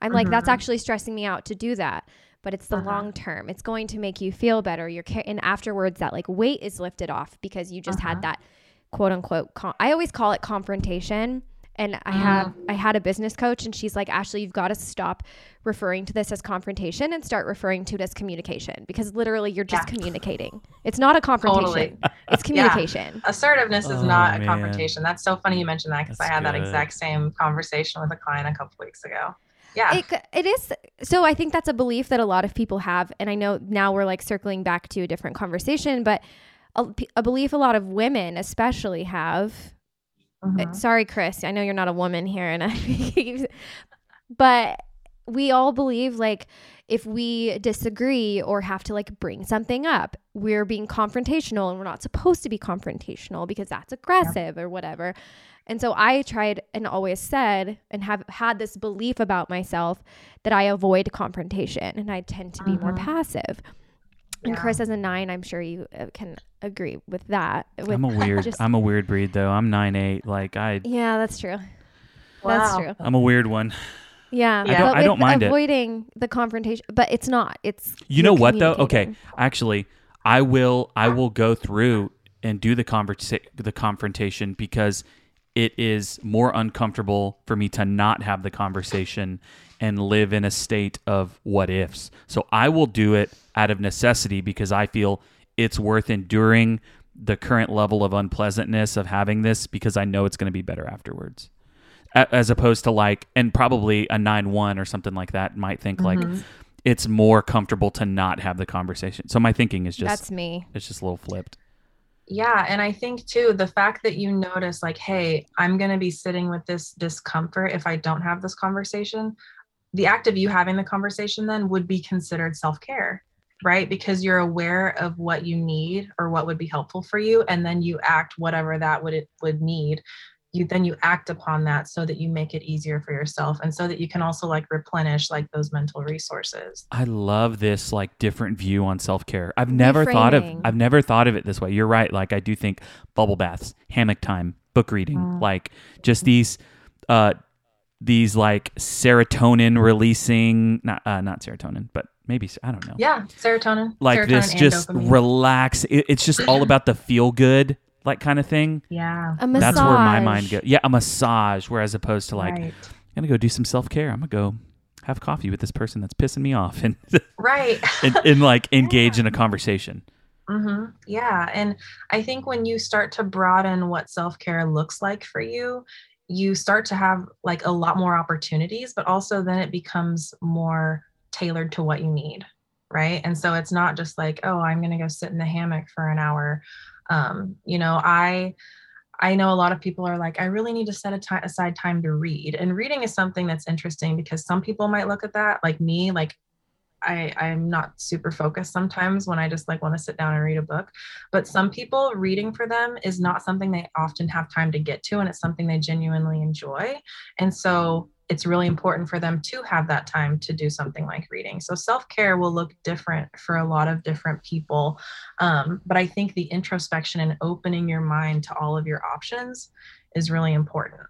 I'm mm-hmm. like, that's actually stressing me out to do that, but it's the uh-huh. long term. It's going to make you feel better. You're ca- and afterwards that like weight is lifted off because you just uh-huh. had that quote unquote con- I always call it confrontation. And I mm-hmm. have I had a business coach, and she's like, Ashley, you've got to stop referring to this as confrontation and start referring to it as communication, because literally you're just yeah. communicating. It's not a confrontation. Totally. It's communication. Yeah. Assertiveness is oh, not man. a confrontation. That's so funny you mentioned that, because I had good. that exact same conversation with a client a couple weeks ago. Yeah, it, it is. So I think that's a belief that a lot of people have. And I know now we're like circling back to a different conversation, but a, a belief a lot of women especially have. Uh-huh. Sorry, Chris, I know you're not a woman here, and I, but we all believe like if we disagree or have to like bring something up, we're being confrontational, and we're not supposed to be confrontational because that's aggressive yeah. or whatever. And so I tried and always said and have had this belief about myself that I avoid confrontation and I tend to uh-huh. be more passive. And yeah. Chris, as a nine, I'm sure you can agree with that. With I'm a weird, just, I'm a weird breed though. I'm nine eight. Like I. Yeah, that's true. Wow. That's true. I'm a weird one. Yeah, yeah. I don't, I don't mind avoiding it. the confrontation, but it's not. It's you know what though. Okay, actually, I will. I will go through and do the conversa- the confrontation, because it is more uncomfortable for me to not have the conversation and live in a state of what ifs. So I will do it out of necessity because I feel it's worth enduring the current level of unpleasantness of having this because I know it's going to be better afterwards. As opposed to like, and probably a nine one or something like that might think mm-hmm. like it's more comfortable to not have the conversation. So my thinking is just, that's me. It's just a little flipped. Yeah. And I think too, the fact that you notice like, hey, I'm going to be sitting with this discomfort if I don't have this conversation, the act of you having the conversation then would be considered self-care, right? Because you're aware of what you need or what would be helpful for you. And then you act whatever that would, it would need. You then you act upon that so that you make it easier for yourself and so that you can also like replenish like those mental resources. I love this like different view on self-care. I've never Reframing. thought of I've never thought of it this way. You're right. Like I do think bubble baths, hammock time, book reading, mm. like just these uh these like serotonin releasing not uh, not serotonin, but maybe I don't know. Yeah, serotonin. Like serotonin this just dopamine. Relax. It, it's just all about the feel good. Like kind of thing. Yeah. A massage. That's where my mind goes. Yeah, a massage. Where as opposed to like, right. I'm going to go do some self-care. I'm going to go have coffee with this person that's pissing me off. and Right. and, and like engage yeah. in a conversation. Mm-hmm. Yeah. And I think when you start to broaden what self-care looks like for you, you start to have like a lot more opportunities, but also then it becomes more tailored to what you need. Right. And so it's not just like, oh, I'm going to go sit in the hammock for an hour. Um, you know, I, I know a lot of people are like, I really need to set a t- aside time to read. And reading is something that's interesting because some people might look at that like me, like I, I'm not super focused sometimes when I just like want to sit down and read a book, but some people reading for them is not something they often have time to get to. And it's something they genuinely enjoy. And so it's really important for them to have that time to do something like reading. So self-care will look different for a lot of different people. Um, but I think the introspection and opening your mind to all of your options is really important.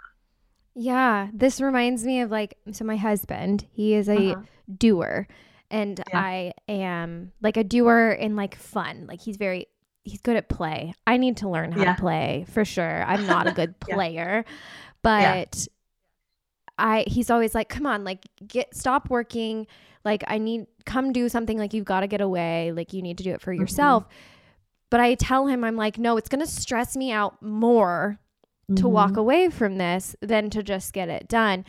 Yeah. This reminds me of like, so my husband, he is a uh-huh. doer and yeah. I am like a doer in like fun. Like he's very, he's good at play. I need to learn how yeah. to play for sure. I'm not a good player, yeah. but yeah. I, he's always like, come on, like get, stop working. Like I need, come do something. Like you've got to get away. Like you need to do it for mm-hmm. yourself. But I tell him, I'm like, no, it's going to stress me out more mm-hmm. to walk away from this than to just get it done.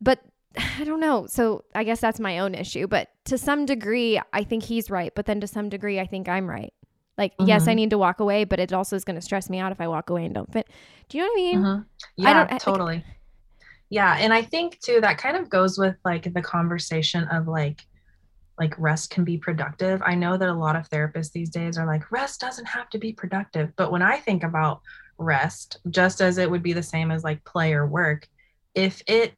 But I don't know. So I guess that's my own issue, but to some degree, I think he's right. But then to some degree, I think I'm right. Like, mm-hmm. yes, I need to walk away, but it also is going to stress me out if I walk away and don't fit. Do you know what I mean? Mm-hmm. Yeah, I don't, I, totally. Like, yeah. And I think too, that kind of goes with like the conversation of like, like rest can be productive. I know that a lot of therapists these days are like, rest doesn't have to be productive. But when I think about rest, just as it would be the same as like play or work, if it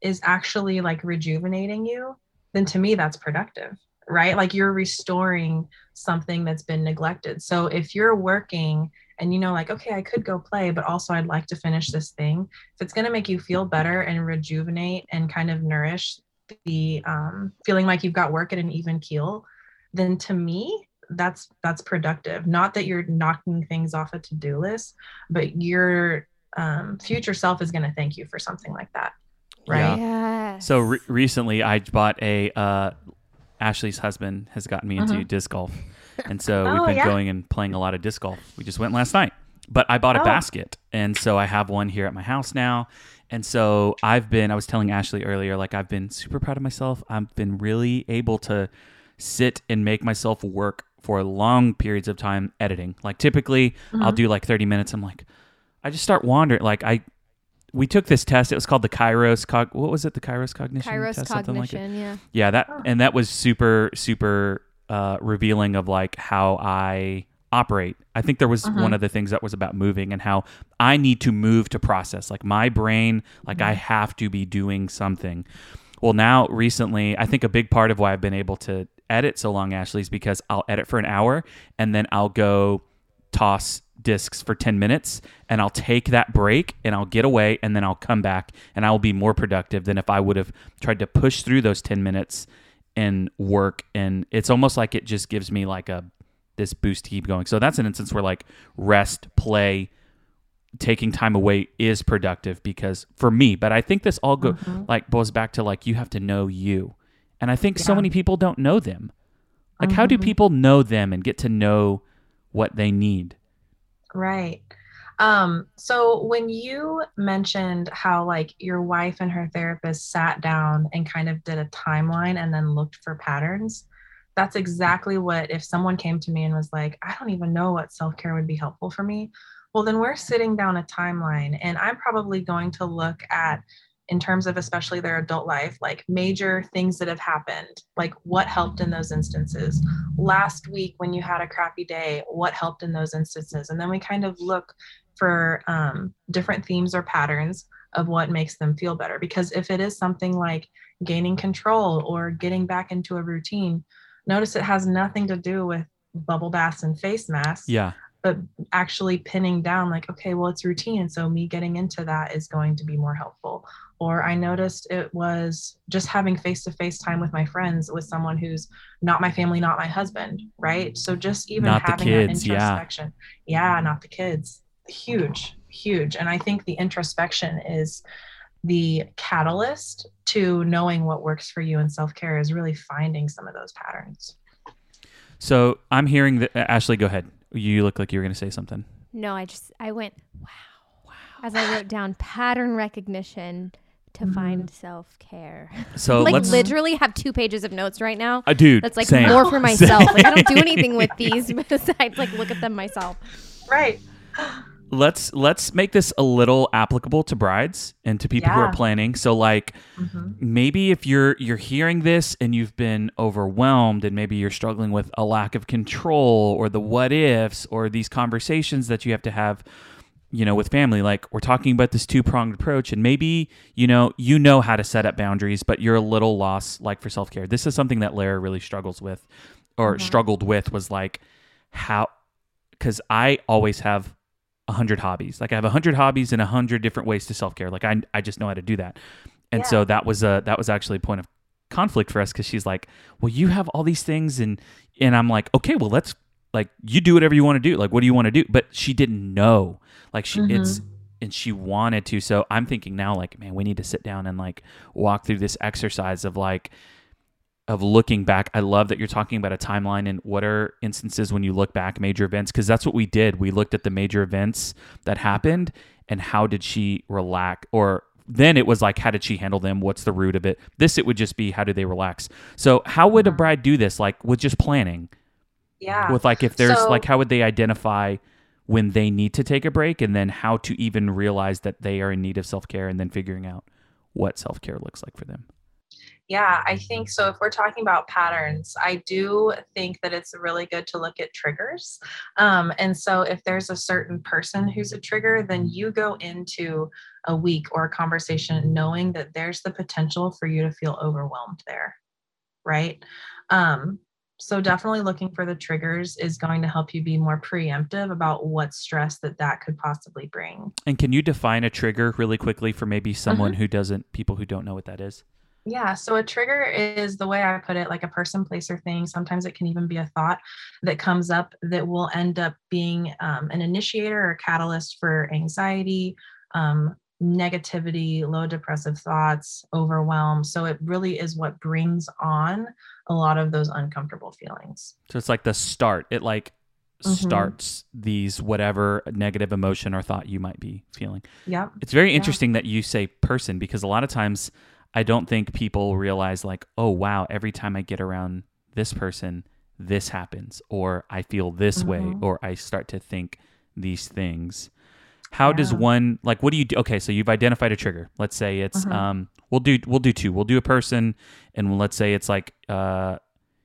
is actually like rejuvenating you, then to me, that's productive, right? Like you're restoring something that's been neglected. So if you're working and you know, like, okay, I could go play, but also I'd like to finish this thing. If it's going to make you feel better and rejuvenate and kind of nourish the um, feeling like you've got work at an even keel, then to me, that's, that's productive. Not that you're knocking things off a to-do list, but your um, future self is going to thank you for something like that. Right. Yeah. Yes. So re- recently I bought a, uh, Ashley's husband has gotten me into uh-huh. disc golf. And so oh, we've been yeah. going and playing a lot of disc golf. We just went last night, but I bought a oh. basket. And so I have one here at my house now. And so I've been, I was telling Ashley earlier, like I've been super proud of myself. I've been really able to sit and make myself work for long periods of time editing. Like typically mm-hmm. I'll do like thirty minutes. I'm like, I just start wandering. Like I, we took this test. It was called the Kairos Cog. What was it? The Kairos Cognition Kairos test, Cognition, something like it. Yeah. Yeah. That, oh. and that was super, super, Uh, revealing of like how I operate. I think there was uh-huh. one of the things that was about moving and how I need to move to process. Like my brain, like mm-hmm. I have to be doing something. Well, now recently, I think a big part of why I've been able to edit so long, Ashley, is because I'll edit for an hour and then I'll go toss discs for ten minutes and I'll take that break and I'll get away and then I'll come back and I'll be more productive than if I would have tried to push through those ten minutes and work. And it's almost like it just gives me like a this boost to keep going. So that's an instance where like rest, play, taking time away is productive, because for me, but I think this all go mm-hmm. like boils back to like, you have to know you. And I think yeah. so many people don't know them. Like mm-hmm. how do people know them and get to know what they need? Right. Um, so when you mentioned how like your wife and her therapist sat down and kind of did a timeline and then looked for patterns, that's exactly what, if someone came to me and was like, I don't even know what self-care would be helpful for me. Well, then we're sitting down a timeline, and I'm probably going to look at, in terms of especially their adult life, like major things that have happened, like what helped in those instances. Last week when you had a crappy day, what helped in those instances? And then we kind of look for um, different themes or patterns of what makes them feel better. Because if it is something like gaining control or getting back into a routine, notice it has nothing to do with bubble baths and face masks. Yeah. But actually pinning down like, okay, well, it's routine. So me getting into that is going to be more helpful. Or I noticed it was just having face-to-face time with my friends, with someone who's not my family, not my husband, right? So just even not having the kids, that introspection. Yeah. yeah, not the kids. Huge, huge. And I think the introspection is the catalyst to knowing what works for you in self-care, is really finding some of those patterns. So I'm hearing that, uh, Ashley, go ahead. You look like you were going to say something. No, I just, I went, wow, wow. As I wrote down pattern recognition to mm-hmm. find self-care. So like let's, literally have two pages of notes right now. I uh, do. That's like same. more for myself. Like I don't do anything with these besides like look at them myself. Right. Let's, let's make this a little applicable to brides and to people yeah. who are planning. So like mm-hmm. maybe if you're, you're hearing this and you've been overwhelmed, and maybe you're struggling with a lack of control or the what ifs or these conversations that you have to have, you know, with family, like we're talking about this two-pronged approach, and maybe, you know, you know how to set up boundaries, but you're a little lost, like for self-care. This is something that Lara really struggles with or mm-hmm. struggled with, was like how, cause I always have a hundred hobbies. Like I have a hundred hobbies and a hundred different ways to self-care. Like I, I just know how to do that. And yeah. so that was a, that was actually a point of conflict for us. Cause she's like, well, you have all these things. And, and I'm like, okay, well, let's like, you do whatever you want to do. Like, what do you want to do? But she didn't know, like she mm-hmm. it's, and she wanted to. So I'm thinking now like, man, we need to sit down and like walk through this exercise of like, of looking back. I love that you're talking about a timeline and what are instances when you look back, major events, because that's what we did. We looked at the major events that happened and how did she relax, or then it was like, how did she handle them? What's the root of it? This, it would just be, how do they relax? So how would a bride do this? Like with just planning? Yeah. With like, if there's so, like, how would they identify when they need to take a break, and then how to even realize that they are in need of self-care, and then figuring out what self-care looks like for them? Yeah, I think so. If we're talking about patterns, I do think that it's really good to look at triggers. Um, and so if there's a certain person who's a trigger, then you go into a week or a conversation knowing that there's the potential for you to feel overwhelmed there, right? Um, so definitely looking for the triggers is going to help you be more preemptive about what stress that that could possibly bring. And can you define a trigger really quickly for maybe someone mm-hmm. who doesn't, people who don't know what that is? Yeah. So a trigger is, the way I put it, like a person, place, or thing. Sometimes it can even be a thought that comes up that will end up being um, an initiator or catalyst for anxiety, um, negativity, low depressive thoughts, overwhelm. So it really is what brings on a lot of those uncomfortable feelings. So it's like the start. It like mm-hmm. starts these whatever negative emotion or thought you might be feeling. Yeah. It's very interesting yeah. that you say person, because a lot of times I don't think people realize like, oh, wow, every time I get around this person, this happens, or I feel this mm-hmm. way, or I start to think these things. How yeah. does one, like, what do you do? Okay, so you've identified a trigger. Let's say it's, mm-hmm. um, we'll do, we'll do two. We'll do a person, and let's say it's like uh,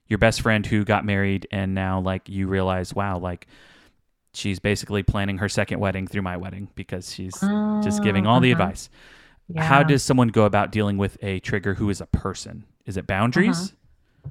your best friend who got married, and now like you realize, wow, like she's basically planning her second wedding through my wedding because she's mm-hmm. just giving all the mm-hmm. advice. Yeah. How does someone go about dealing with a trigger who is a person? Is it boundaries? Uh-huh.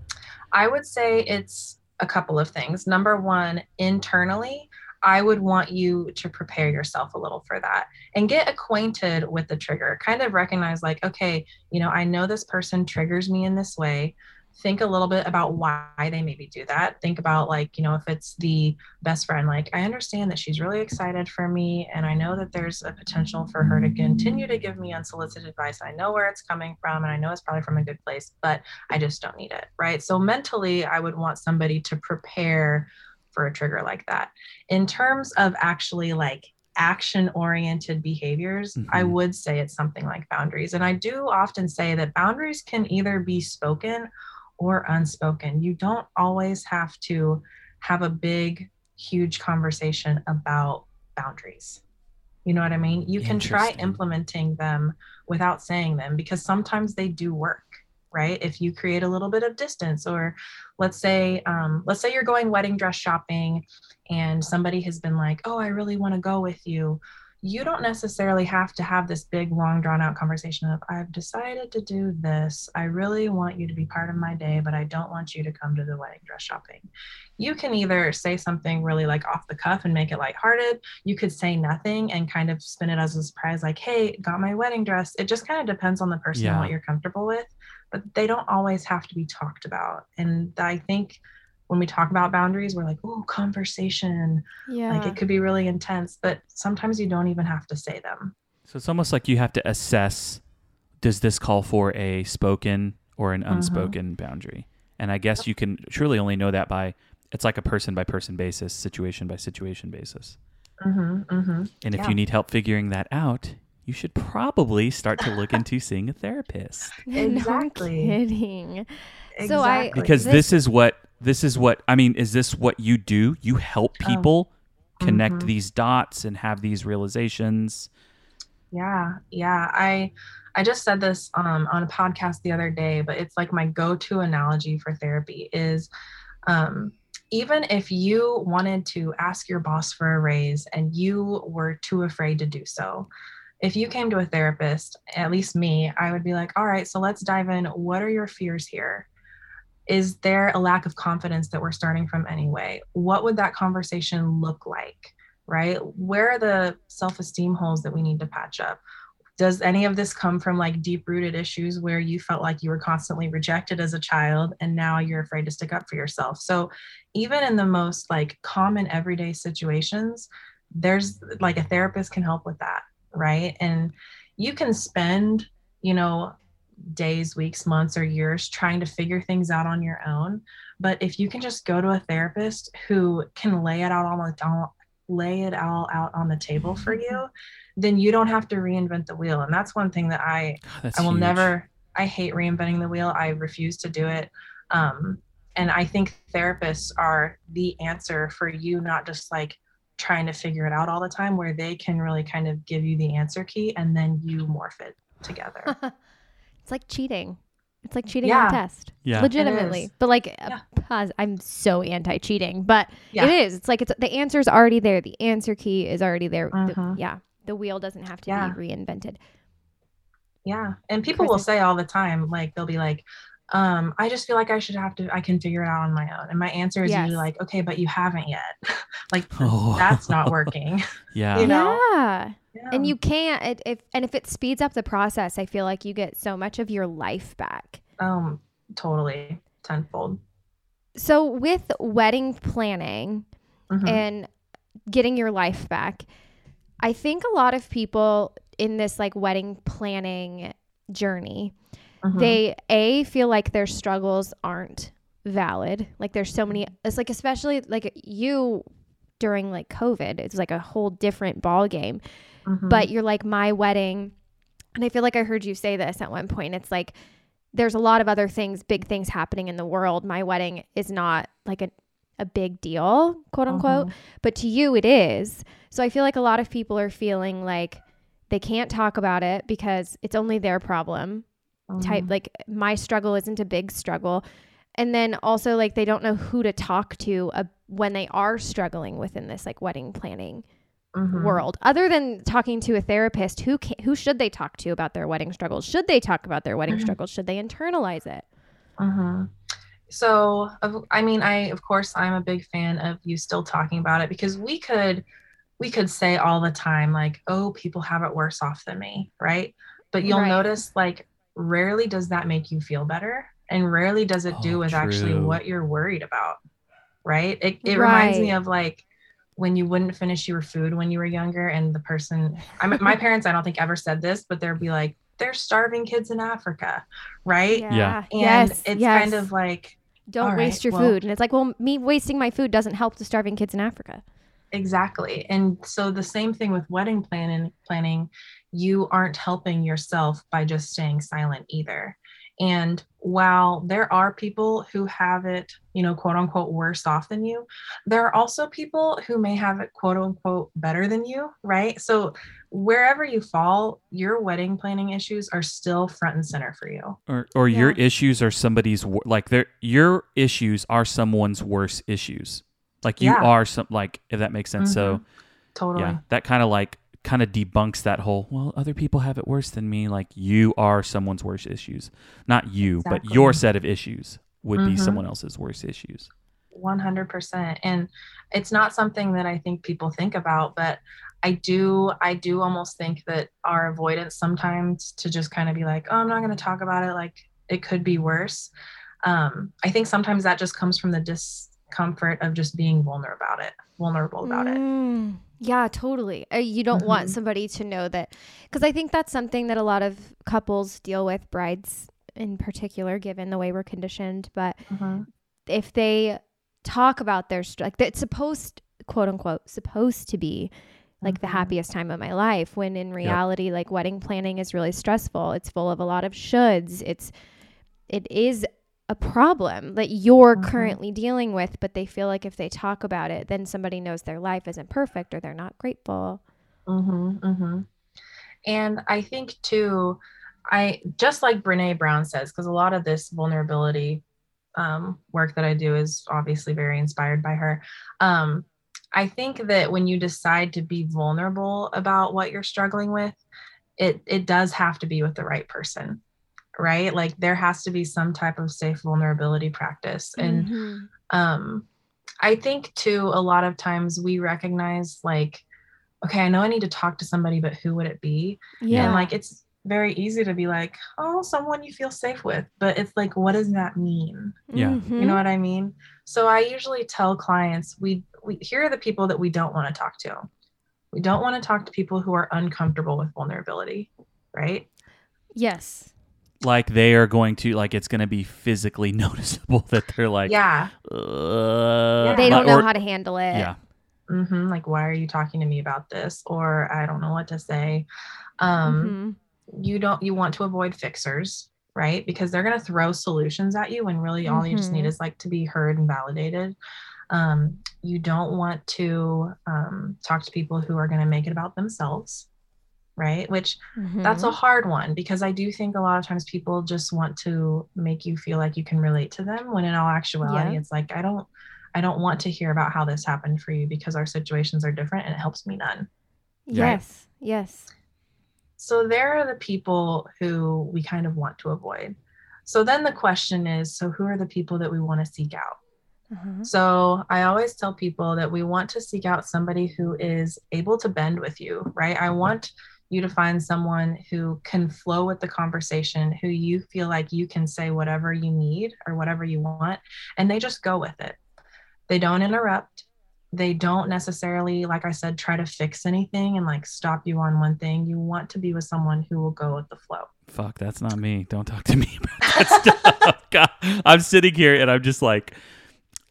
I would say it's a couple of things. Number one, internally, I would want you to prepare yourself a little for that and get acquainted with the trigger. Kind of recognize like, okay, you know, I know this person triggers me in this way. think a little bit about why they maybe do that. Think about, like, you know, if it's the best friend, like, I understand that she's really excited for me, and I know that there's a potential for her to continue to give me unsolicited advice. I know where it's coming from, and I know it's probably from a good place, but I just don't need it, right? So mentally, I would want somebody to prepare for a trigger like that. In terms of actually, like, action-oriented behaviors, mm-hmm. I would say it's something like boundaries. And I do often say that boundaries can either be spoken or unspoken. You don't always have to have a big, huge conversation about boundaries. You know what I mean? You can try implementing them without saying them, because sometimes they do work, right? If you create a little bit of distance, or let's say, um, let's say you're going wedding dress shopping and somebody has been like, oh, I really want to go with you. You don't necessarily have to have this big, long, drawn-out conversation of, I've decided to do this. I really want you to be part of my day, but I don't want you to come to the wedding dress shopping. You can either say something really, like, off the cuff and make it lighthearted. You could say nothing and kind of spin it as a surprise, like, hey, got my wedding dress. It just kind of depends on the person yeah. and what you're comfortable with, but they don't always have to be talked about. And I think when we talk about boundaries, we're like, oh, conversation. Yeah. Like, it could be really intense, but sometimes you don't even have to say them. So it's almost like you have to assess, does this call for a spoken or an unspoken mm-hmm. boundary? And I guess you can truly only know that by, it's like a person by person basis, situation by situation basis. Mm-hmm, mm-hmm. And if yeah. you need help figuring that out, you should probably start to look into seeing a therapist. Exactly. No kidding. Exactly. So I, because this, this is what, this is what, I mean, is this what you do? You help people oh. connect mm-hmm. these dots and have these realizations. Yeah. Yeah. I, I just said this um, on a podcast the other day, but it's like my go-to analogy for therapy is, um, even if you wanted to ask your boss for a raise and you were too afraid to do so, if you came to a therapist, at least me, I would be like, all right, so let's dive in. What are your fears here? Is there a lack of confidence that we're starting from anyway? What would that conversation look like, right? Where are the self-esteem holes that we need to patch up? Does any of this come from, like, deep-rooted issues where you felt like you were constantly rejected as a child and now you're afraid to stick up for yourself? So even in the most, like, common everyday situations, there's, like, a therapist can help with that. Right. And you can spend, you know, days, weeks, months, or years trying to figure things out on your own. But if you can just go to a therapist who can lay it out on the, lay it all out on the table for you, then you don't have to reinvent the wheel. And that's one thing that I, that's I will huge. never, I hate reinventing the wheel. I refuse to do it. Um, and I think therapists are the answer for you, not just, like, trying to figure it out all the time, where they can really kind of give you the answer key and then you morph it together. It's like cheating. It's like cheating yeah. on a test. Yeah. Legitimately. But, like, yeah. pause, I'm so anti-cheating, but yeah. it is. It's like, it's the answer's already there. The answer key is already there. Uh-huh. The, yeah. The wheel doesn't have to yeah. be reinvented. Yeah. And people Chris, will say all the time, like, they'll be like, um, I just feel like I should have to, I can figure it out on my own. And my answer is yes. usually like, okay, but you haven't yet. Like, oh. that's not working. yeah. You know? yeah. Yeah. And you can't, it, if, and if it speeds up the process, I feel like you get so much of your life back. Um, totally. Tenfold. So with wedding planning mm-hmm. and getting your life back, I think a lot of people in this, like, wedding planning journey, mm-hmm. they a feel like their struggles aren't valid. Like, there's so many, it's like, especially like you during, like, COVID, it's like a whole different ball game, mm-hmm. but you're like, my wedding. And I feel like I heard you say this at one point. It's like, there's a lot of other things, big things happening in the world. My wedding is not like a, a big deal, quote unquote, mm-hmm. but to you it is. So I feel like a lot of people are feeling like they can't talk about it because it's only their problem. Type like my struggle isn't a big struggle. And then also, like, they don't know who to talk to uh, when they are struggling within this, like, wedding planning mm-hmm. world, other than talking to a therapist. Who can, who should they talk to about their wedding struggles? Should they talk about their wedding mm-hmm. struggles? Should they internalize it? Mm-hmm. So, I mean, I, of course, I'm a big fan of you still talking about it, because we could, we could say all the time, like, oh, people have it worse off than me. Right. But you'll right. notice, like, rarely does that make you feel better. and rarely does it do oh, with true. actually what you're worried about, right? It it right. reminds me of like when you wouldn't finish your food when you were younger, and the person, I mean, my parents, I don't think ever said this, but they'd be like, they're starving kids in Africa, right? Yeah. yeah. And yes, it's yes. kind of like, don't waste right, your well, food. And it's like, well, me wasting my food doesn't help the starving kids in Africa. Exactly. And so the same thing with wedding planning, planning, you aren't helping yourself by just staying silent either. And while there are people who have it, you know, quote unquote, worse off than you, there are also people who may have it, quote unquote, better than you, right? So wherever you fall, your wedding planning issues are still front and center for you. Or, or yeah. your issues are somebody's, like your issues are someone's worst issues. Like you yeah. are some, like, if that makes sense. Mm-hmm. So totally. Yeah, that kind of like, kind of debunks that whole, well, other people have it worse than me. Like you are someone's worst issues, not you, exactly. but your set of issues would mm-hmm. be someone else's worst issues. one hundred percent. And it's not something that I think people think about, but I do, I do almost think that our avoidance sometimes to just kind of be like, oh, I'm not going to talk about it. Like it could be worse. Um, I think sometimes that just comes from the discomfort of just being vulnerable about it, vulnerable about mm. it. Yeah, totally. You don't mm-hmm. want somebody to know that, because I think that's something that a lot of couples deal with, brides in particular, given the way we're conditioned. But mm-hmm. if they talk about their, like, it's supposed, quote unquote, supposed to be like mm-hmm. the happiest time of my life, when in reality, yep. like wedding planning is really stressful. It's full of a lot of shoulds. It's, it is a problem that you're mm-hmm. currently dealing with, but they feel like if they talk about it, then somebody knows their life isn't perfect or they're not grateful. Mm-hmm, mm-hmm. And I think too, I just like Brene Brown says, because a lot of this vulnerability um, work that I do is obviously very inspired by her. Um, I think that when you decide to be vulnerable about what you're struggling with, it it does have to be with the right person. Right? Like there has to be some type of safe vulnerability practice. And mm-hmm. um, I think too, a lot of times we recognize like, okay, I know I need to talk to somebody, but who would it be? Yeah. And like, it's very easy to be like, oh, someone you feel safe with, but it's like, what does that mean? Yeah. Mm-hmm. You know what I mean? So I usually tell clients, we, we here are the people that we don't want to talk to. We don't want to talk to people who are uncomfortable with vulnerability. Right? Yes. Like they are going to, like it's going to be physically noticeable that they're like, yeah, uh, they don't know or, how to handle it. Yeah, mm-hmm, like why are you talking to me about this? Or I don't know what to say. Um, mm-hmm. You don't. You want to avoid fixers, right? Because they're going to throw solutions at you, and really all mm-hmm. you just need is like to be heard and validated. Um, you don't want to um, talk to people who are going to make it about themselves. Right. Which mm-hmm. that's a hard one, because I do think a lot of times people just want to make you feel like you can relate to them, when in all actuality, yeah. it's like, I don't, I don't want to hear about how this happened for you, because our situations are different and it helps me none. Yes. Right? Yes. So there are the people who we kind of want to avoid. So then the question is, so who are the people that we want to seek out? Mm-hmm. So I always tell people that we want to seek out somebody who is able to bend with you, right? I want you to find someone who can flow with the conversation, who you feel like you can say whatever you need or whatever you want, and they just go with it. They don't interrupt. They don't necessarily, like I said, try to fix anything and like stop you on one thing. You want to be with someone who will go with the flow. Fuck, that's not me. Don't talk to me about that stuff. God, I'm sitting here and I'm just like,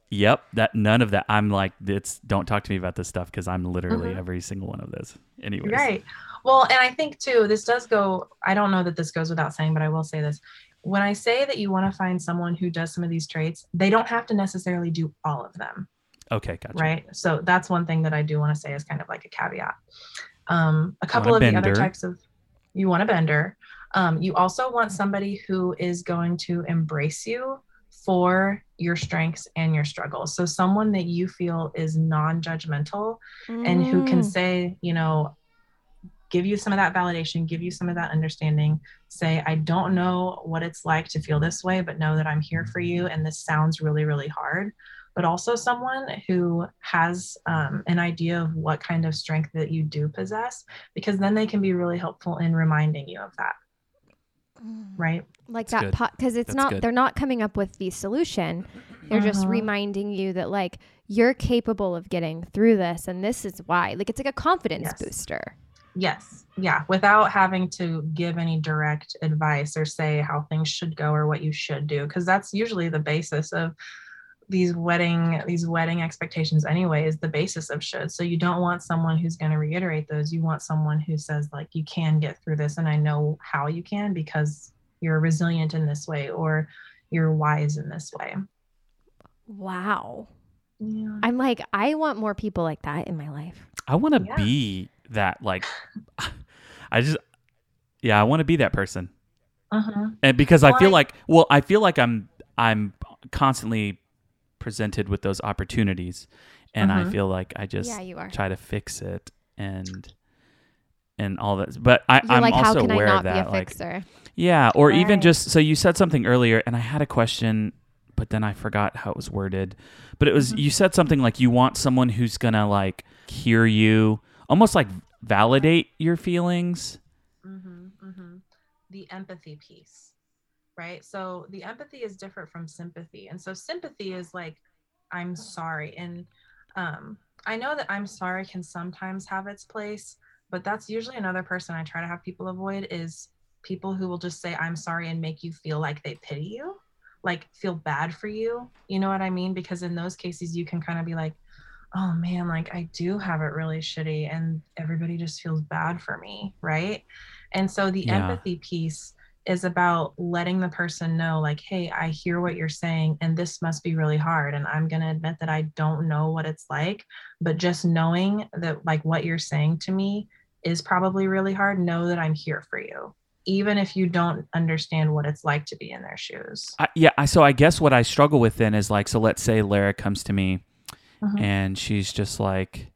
yep, that none of that. I'm like, it's don't talk to me about this stuff, because I'm literally mm-hmm. every single one of those. Anyways. Right. Well, and I think too, this does go, I don't know that this goes without saying, but I will say this. When I say that you want to find someone who does some of these traits, they don't have to necessarily do all of them. Okay, gotcha. Right? So that's one thing that I do want to say is kind of like a caveat. Um, a couple of the other types of, you want a bender. Um, you also want somebody who is going to embrace you for your strengths and your struggles. So someone that you feel is non-judgmental mm. and who can say, you know, give you some of that validation, give you some of that understanding, say, I don't know what it's like to feel this way, but know that I'm here for you. And this sounds really, really hard, but also someone who has um, an idea of what kind of strength that you do possess, because then they can be really helpful in reminding you of that. right? Like that's that, because po- it's that's not, good. They're not coming up with the solution. They're uh-huh. just reminding you that like, you're capable of getting through this. And this is why, like, it's like a confidence yes. booster. Yes. Yeah. Without having to give any direct advice or say how things should go or what you should do. Cause that's usually the basis of these wedding, these wedding expectations anyway, is the basis of should. So you don't want someone who's going to reiterate those. You want someone who says like, you can get through this. And I know how you can, because you're resilient in this way, or you're wise in this way. Wow. Yeah. I'm like, I want more people like that in my life. I want to yeah. be that, like, I just, yeah, I want to be that person. Uh-huh. And because well, I feel I, like, well, I feel like I'm, I'm constantly presented with those opportunities, and uh-huh. I feel like I just yeah, you are. try to fix it and, and all that. But I, I'm like, also aware of that. Like, yeah. Or all even right. just, so you said something earlier and I had a question, but then I forgot how it was worded, but it was, mm-hmm. you said something like you want someone who's going to like hear you, almost like validate your feelings. Mm-hmm, mm-hmm. The empathy piece, right? So the empathy is different from sympathy. And so sympathy is like, I'm sorry. And um, I know that I'm sorry can sometimes have its place, but that's usually another person I try to have people avoid, is people who will just say, I'm sorry, and make you feel like they pity you, like feel bad for you. You know what I mean? Because in those cases, you can kind of be like, oh man, like I do have it really shitty and everybody just feels bad for me, right? And so the yeah. empathy piece is about letting the person know like, hey, I hear what you're saying and this must be really hard. And I'm going to admit that I don't know what it's like, but just knowing that like what you're saying to me is probably really hard. Know that I'm here for you, even if you don't understand what it's like to be in their shoes. I, yeah. I, so I guess what I struggle with then is like, so let's say Lara comes to me mm-hmm. and she's just like,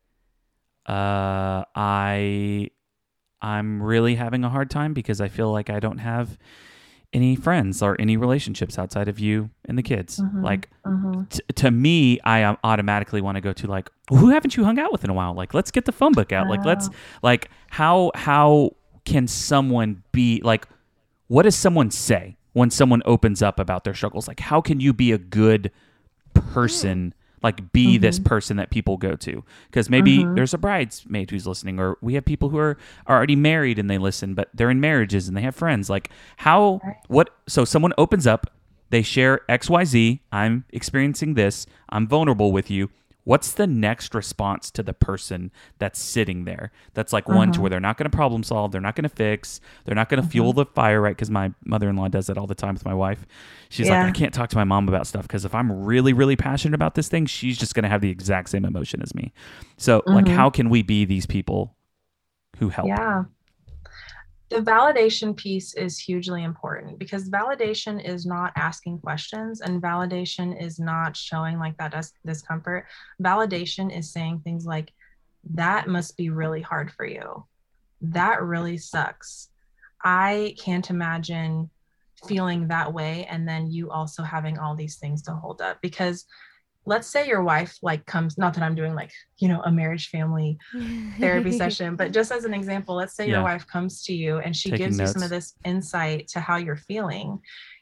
uh, I... I'm really having a hard time because I feel like I don't have any friends or any relationships outside of you and the kids. Mm-hmm, like mm-hmm. T- to me, I um, automatically want to go to like, who haven't you hung out with in a while? Like, let's get the phone book out. Like, let's like, how, how can someone be like, what does someone say when someone opens up about their struggles? Like, how can you be a good person? Like be mm-hmm. this person that people go to, because maybe mm-hmm. there's a bridesmaid who's listening, or we have people who are, are already married and they listen, but they're in marriages and they have friends. Like how, what, so someone opens up, they share X Y Z, I'm experiencing this, I'm vulnerable with you. What's the next response to the person that's sitting there? That's like uh-huh. one to where they're not going to problem solve. They're not going to fix. They're not going to uh-huh. fuel the fire, right? Because my mother-in-law does that all the time with my wife. She's yeah. like, I can't talk to my mom about stuff because if I'm really, really passionate about this thing, she's just going to have the exact same emotion as me. So uh-huh. like, how can we be these people who help? Yeah. The validation piece is hugely important because validation is not asking questions and validation is not showing like that dis- discomfort. Validation is saying things like, that must be really hard for you. That really sucks. I can't imagine feeling that way. And then you also having all these things to hold up, because let's say your wife like comes, not that I'm doing like, you know, a marriage family therapy session, but just as an example, let's say yeah. your wife comes to you and she Taking gives notes. you some of this insight to how you're feeling.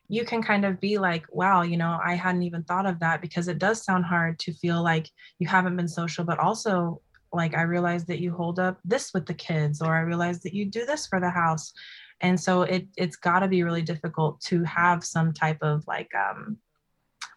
You can kind of be like, wow, you know, I hadn't even thought of that, because it does sound hard to feel like you haven't been social, but also like, I realized that you hold up this with the kids, or I realized that you do this for the house. And so it, it's gotta be really difficult to have some type of like, um,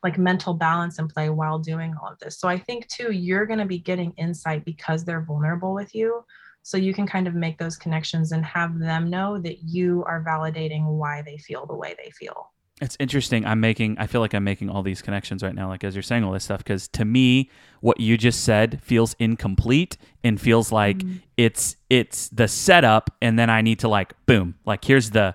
like mental balance and play while doing all of this. So I think too, you're going to be getting insight because they're vulnerable with you. So you can kind of make those connections and have them know that you are validating why they feel the way they feel. It's interesting. I'm making, I feel like I'm making all these connections right now, like as you're saying all this stuff, because to me, what you just said feels incomplete and feels like mm-hmm. it's, it's the setup. And then I need to like, boom, like here's the,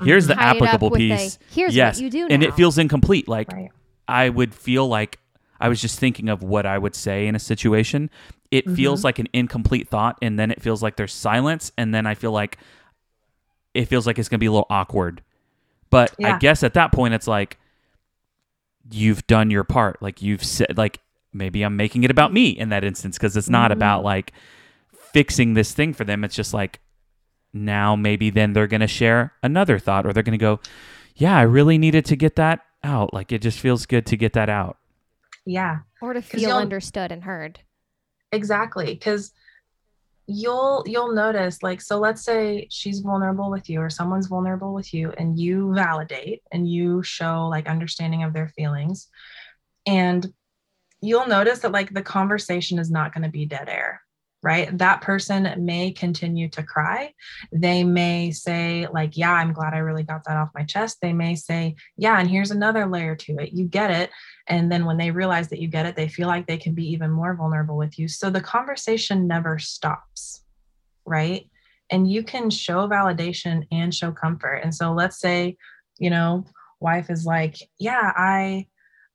here's the applicable piece. A, here's yes. what you do now. And it feels incomplete. Like, right. I would feel like I was just thinking of what I would say in a situation. It mm-hmm. feels like an incomplete thought, and then it feels like there's silence, and then I feel like it feels like it's going to be a little awkward. But yeah. I guess at that point, it's like you've done your part. Like you've said, like maybe I'm making it about me in that instance, because it's not mm-hmm. about like fixing this thing for them. It's just like now maybe then they're going to share another thought, or they're going to go, yeah, I really needed to get that out. Like, it just feels good to get that out. Yeah. Or to feel understood and heard. Exactly. Because you'll, you'll notice, like, so let's say she's vulnerable with you, or someone's vulnerable with you, and you validate and you show like understanding of their feelings. And you'll notice that like the conversation is not going to be dead air, right? That person may continue to cry. They may say like, yeah, I'm glad I really got that off my chest. They may say, yeah, and here's another layer to it. You get it. And then when they realize that you get it, they feel like they can be even more vulnerable with you. So the conversation never stops, right? And you can show validation and show comfort. And so let's say, you know, wife is like, yeah, I,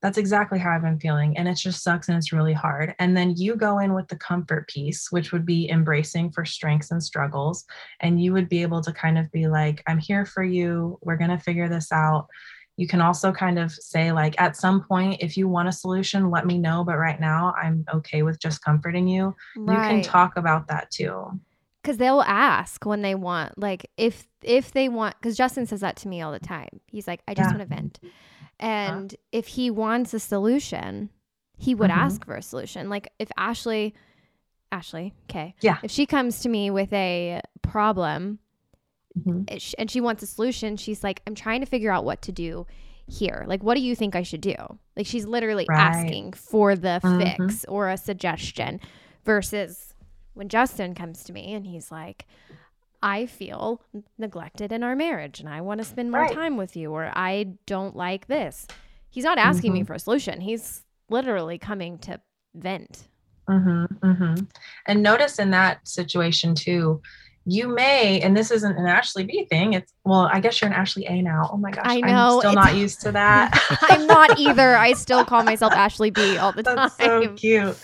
that's exactly how I've been feeling. And it just sucks. And it's really hard. And then you go in with the comfort piece, which would be embracing for strengths and struggles. And you would be able to kind of be like, I'm here for you. We're going to figure this out. You can also kind of say like, at some point, if you want a solution, let me know. But right now I'm okay with just comforting you. Right. You can talk about that too. Cause they'll ask when they want, like if, if they want, cause Justin says that to me all the time. He's like, I just yeah. want to vent. And huh? if he wants a solution, he would mm-hmm. ask for a solution. Like if Ashley, Ashley, okay. Yeah. If she comes to me with a problem mm-hmm. and she wants a solution, she's like, I'm trying to figure out what to do here. Like, what do you think I should do? Like she's literally right. asking for the mm-hmm. fix or a suggestion, versus when Justin comes to me and he's like, I feel neglected in our marriage and I want to spend more right. time with you, or I don't like this. He's not asking mm-hmm. me for a solution. He's literally coming to vent. Mm-hmm, mm-hmm. And notice in that situation too, you may, and this isn't an Ashley B thing. It's, well, I guess you're an Ashley A now. Oh my gosh. I know. I'm still not used to that. I'm not either. I still call myself Ashley B all the That's time. That's so cute.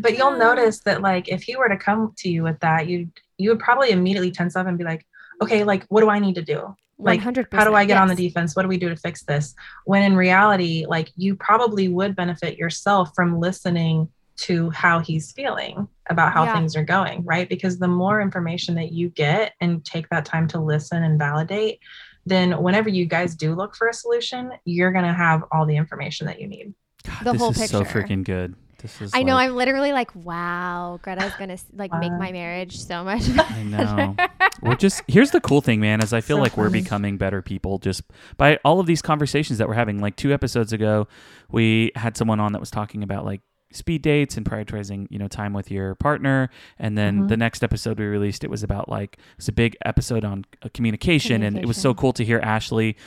But you'll notice that like, if he were to come to you with that, you'd, you would probably immediately tense up and be like, okay, like, what do I need to do? Like, one hundred percent, how do I get yes. on the defense? What do we do to fix this? When in reality, like you probably would benefit yourself from listening to how he's feeling about how yeah. things are going, right? Because the more information that you get and take that time to listen and validate, then whenever you guys do look for a solution, you're going to have all the information that you need. God, the this whole is picture. So freaking good. I like, know. I'm literally like, wow, Greta's going to like uh, make my marriage so much better. I know. We're just, here's the cool thing, man, is I feel so like funny. We're becoming better people just by all of these conversations that we're having. Like two episodes ago, we had someone on that was talking about like speed dates and prioritizing, you know, time with your partner. And then mm-hmm. the next episode we released, it was about like, it's a big episode on uh, communication, communication. And it was so cool to hear Ashley.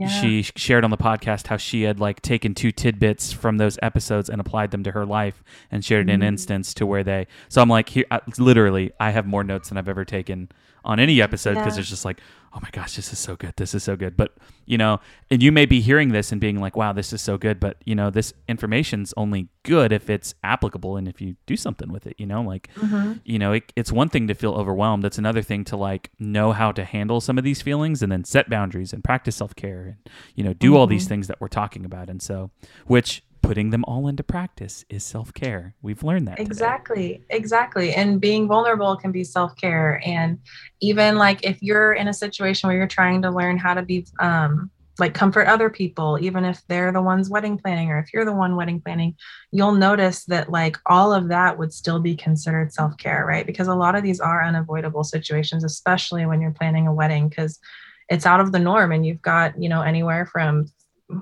Yeah. She shared on the podcast how she had like taken two tidbits from those episodes and applied them to her life and shared mm-hmm. an instance to where they, so I'm like, here, I, literally, I have more notes than I've ever taken on any episode because yeah. it's just like, oh my gosh, this is so good. This is so good. But, you know, and you may be hearing this and being like, wow, this is so good. But, you know, this information's only good if it's applicable and if you do something with it, you know, like, mm-hmm. you know, it, it's one thing to feel overwhelmed. It's another thing to like know how to handle some of these feelings and then set boundaries and practice self-care and, you know, do mm-hmm. all these things that we're talking about. And so, which putting them all into practice is self-care. We've learned that. Exactly. Today. Exactly. And being vulnerable can be self-care. And even like if you're in a situation where you're trying to learn how to be um, like comfort other people, even if they're the ones wedding planning, or if you're the one wedding planning, you'll notice that like all of that would still be considered self-care, right? Because a lot of these are unavoidable situations, especially when you're planning a wedding, because it's out of the norm and you've got, you know, anywhere from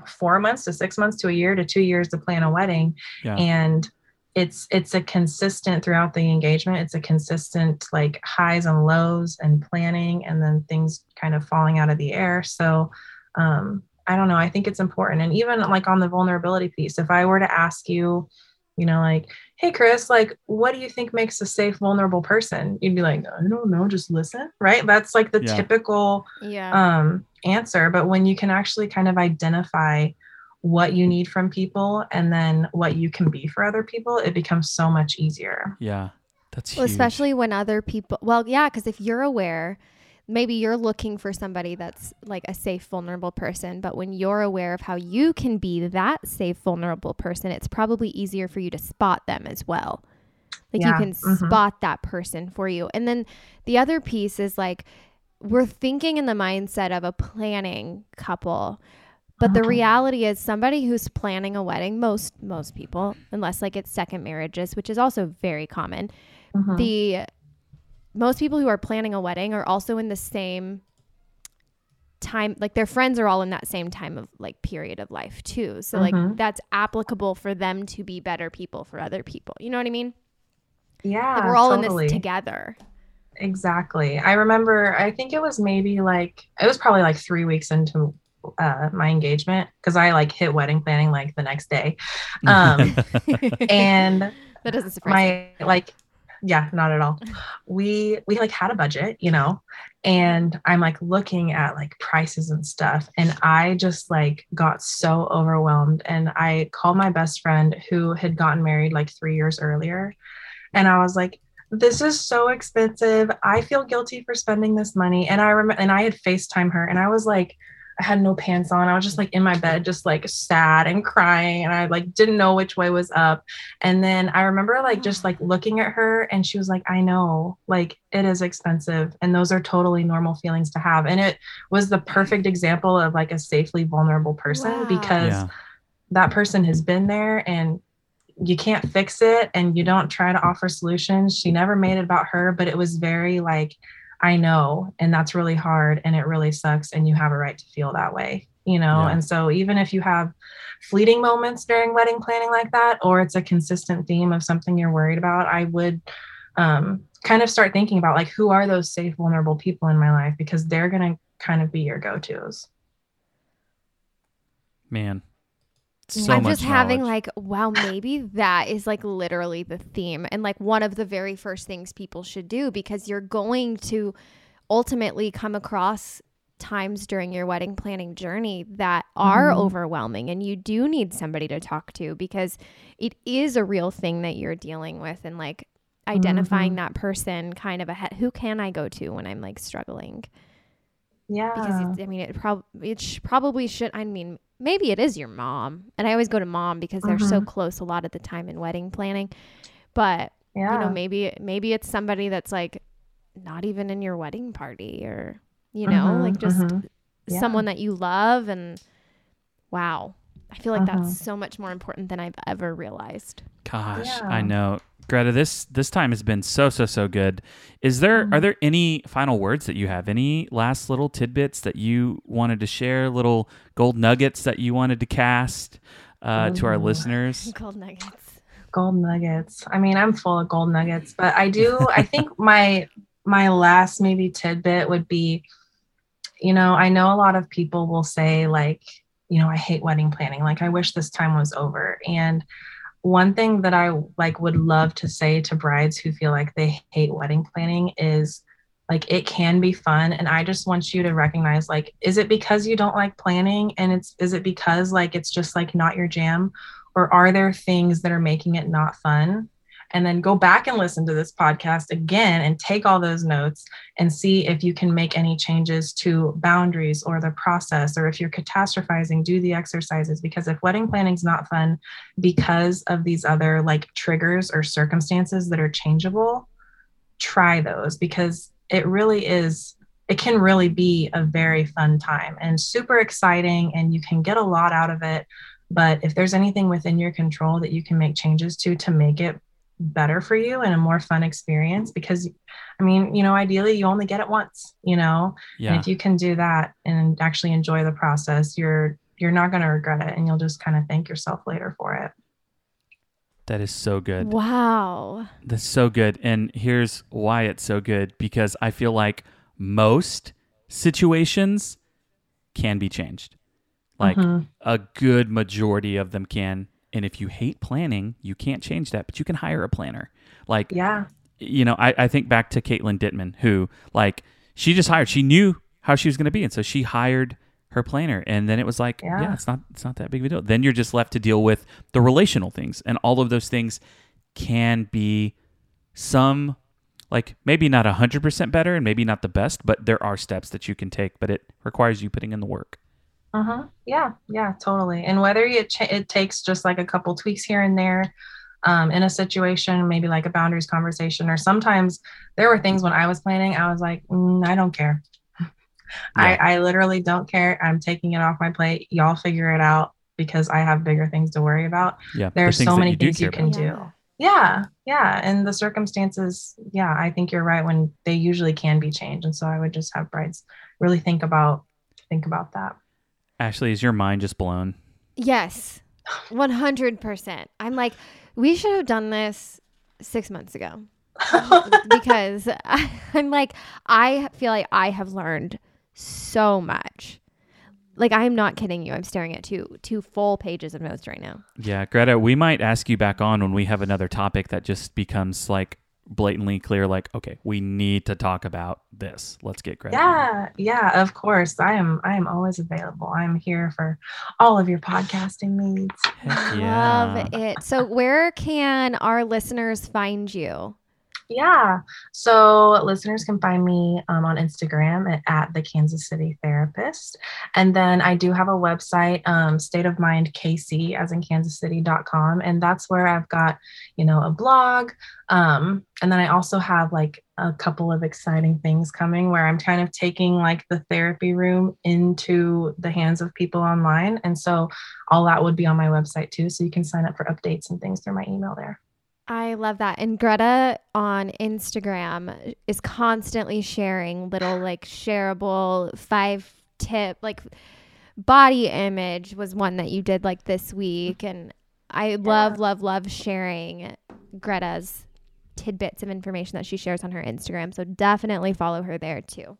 four months to six months to a year to two years to plan a wedding. Yeah. And it's, it's a consistent throughout the engagement. It's a consistent like highs and lows and planning, and then things kind of falling out of the air. So, um, I don't know. I think it's important. And even like on the vulnerability piece, if I were to ask you, you know, like, hey, Chris, like, what do you think makes a safe, vulnerable person? You'd be like, I don't know, just listen. Right. That's like the yeah. typical yeah. um, answer. But when you can actually kind of identify what you need from people and then what you can be for other people, it becomes so much easier. Yeah. That's huge. Well, especially when other people. Well, yeah, because if you're aware, maybe you're looking for somebody that's like a safe, vulnerable person, but when you're aware of how you can be that safe, vulnerable person, it's probably easier for you to spot them as well. Like yeah. you can mm-hmm. spot that person for you. And then the other piece is like, we're thinking in the mindset of a planning couple, but the reality is somebody who's planning a wedding, most, most people, unless like it's second marriages, which is also very common, mm-hmm. the most people who are planning a wedding are also in the same time, like their friends are all in that same time of like period of life too. So mm-hmm. like that's applicable for them to be better people for other people. You know what I mean? Yeah. Like we're all totally. in this together. Exactly. I remember, I think it was maybe like, it was probably like three weeks into uh, my engagement, because I like hit wedding planning like the next day. Um, and that doesn't surprise my, me. Like, yeah, not at all. We, we like had a budget, you know, and I'm like looking at like prices and stuff. And I just like got so overwhelmed. And I called my best friend who had gotten married like three years earlier. And I was like, this is so expensive. I feel guilty for spending this money. And I remember, and I had FaceTime her and I was like, I had no pants on. I was just like in my bed, just like sad and crying. And I like, didn't know which way was up. And then I remember like, just like looking at her and she was like, I know, like it is expensive. And those are totally normal feelings to have. And it was the perfect example of like a safely vulnerable person wow. because yeah. that person has been there and you can't fix it and you don't try to offer solutions. She never made it about her, but it was very like, I know, and that's really hard and it really sucks and you have a right to feel that way, you know? Yeah. And so even if you have fleeting moments during wedding planning like that, or it's a consistent theme of something you're worried about, I would um, kind of start thinking about like, who are those safe, vulnerable people in my life? Because they're going to kind of be your go-tos. Man. So I'm just having like, wow, maybe that is like literally the theme and like one of the very first things people should do, because you're going to ultimately come across times during your wedding planning journey that are mm-hmm. overwhelming and you do need somebody to talk to, because it is a real thing that you're dealing with, and like identifying mm-hmm. that person kind of ahead. Who can I go to when I'm like struggling? Yeah. Because it, I mean, it probably, it sh- probably should, I mean, maybe it is your mom. And I always go to mom because they're mm-hmm. so close a lot of the time in wedding planning, but yeah. you know, maybe, maybe it's somebody that's like not even in your wedding party, or, you know, mm-hmm, like just mm-hmm. yeah. someone that you love. And wow, I feel like mm-hmm. that's so much more important than I've ever realized. Gosh, yeah. I know. Greta, this, this time has been so, so, so good. Is there, mm-hmm. are there any final words that you have? Any last little tidbits that you wanted to share? Little gold nuggets that you wanted to cast uh, to our listeners? Gold nuggets. Gold nuggets. I mean, I'm full of gold nuggets, but I do, I think my, my last maybe tidbit would be, you know, I know a lot of people will say like, you know, I hate wedding planning. Like I wish this time was over. And one thing that I like would love to say to brides who feel like they hate wedding planning is like, it can be fun. And I just want you to recognize, like, is it because you don't like planning? And it's, is it because like, it's just like not your jam, or are there things that are making it not fun? And then go back and listen to this podcast again and take all those notes and see if you can make any changes to boundaries or the process, or if you're catastrophizing, do the exercises. Because if wedding planning is not fun because of these other like triggers or circumstances that are changeable, try those, because it really is, it can really be a very fun time and super exciting and you can get a lot out of it. But if there's anything within your control that you can make changes to, to make it better for you and a more fun experience, because I mean, you know, ideally you only get it once, you know, yeah. and if you can do that and actually enjoy the process, you're, you're not going to regret it. And you'll just kind of thank yourself later for it. That is so good. Wow. That's so good. And here's why it's so good, because I feel like most situations can be changed. Like mm-hmm. a good majority of them can. And if you hate planning, you can't change that, but you can hire a planner. Like, yeah, you know, I, I think back to Caitlin Ditman, who like, she just hired, she knew how she was going to be. And so she hired her planner, and then it was like, yeah. yeah, it's not, it's not that big of a deal. Then you're just left to deal with the relational things, and all of those things can be some, like maybe not a hundred percent better and maybe not the best, but there are steps that you can take, but it requires you putting in the work. Uh-huh. Yeah. Yeah, totally. And whether it, ch- it takes just like a couple tweaks here and there um, in a situation, maybe like a boundaries conversation, or sometimes there were things when I was planning, I was like, mm, I don't care. Yeah. I, I literally don't care. I'm taking it off my plate. Y'all figure it out because I have bigger things to worry about. Yeah. There's so many things you can do. Yeah. Yeah. And the circumstances. Yeah. I think you're right when they usually can be changed. And so I would just have brides really think about, think about that. Ashley, is your mind just blown? Yes. one hundred percent. I'm like, we should have done this six months ago because I, I'm like, I feel like I have learned so much. Like, I'm not kidding you. I'm staring at two two full pages of notes right now. Yeah, Greta, we might ask you back on when we have another topic that just becomes like blatantly clear, like, okay, we need to talk about this. Let's get Greta. Yeah, yeah, of course. I am I am always available. I'm here for all of your podcasting needs. Yeah. Love it. So where can our listeners find you? Yeah. So listeners can find me um, on Instagram at, at the Kansas City Therapist. And then I do have a website, um, StateOfMindKC as in Kansas City dot com. And that's where I've got, you know, a blog. Um, and then I also have like a couple of exciting things coming where I'm kind of taking like the therapy room into the hands of people online. And so all that would be on my website too. So you can sign up for updates and things through my email there. I love that. And Greta on Instagram is constantly sharing little like shareable five tip, like body image was one that you did like this week. And I yeah. love, love, love sharing Greta's tidbits of information that she shares on her Instagram. So definitely follow her there too.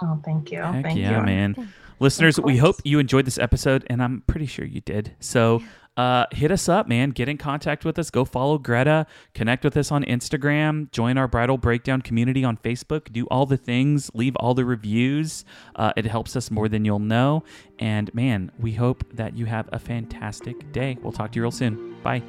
Oh, thank you. Heck thank yeah, you, man. Listeners, we hope you enjoyed this episode, and I'm pretty sure you did. So uh, hit us up, man. Get in contact with us. Go follow Greta. Connect with us on Instagram. Join our Bridal Breakdown community on Facebook. Do all the things. Leave all the reviews. Uh, it helps us more than you'll know. And, man, we hope that you have a fantastic day. We'll talk to you real soon. Bye.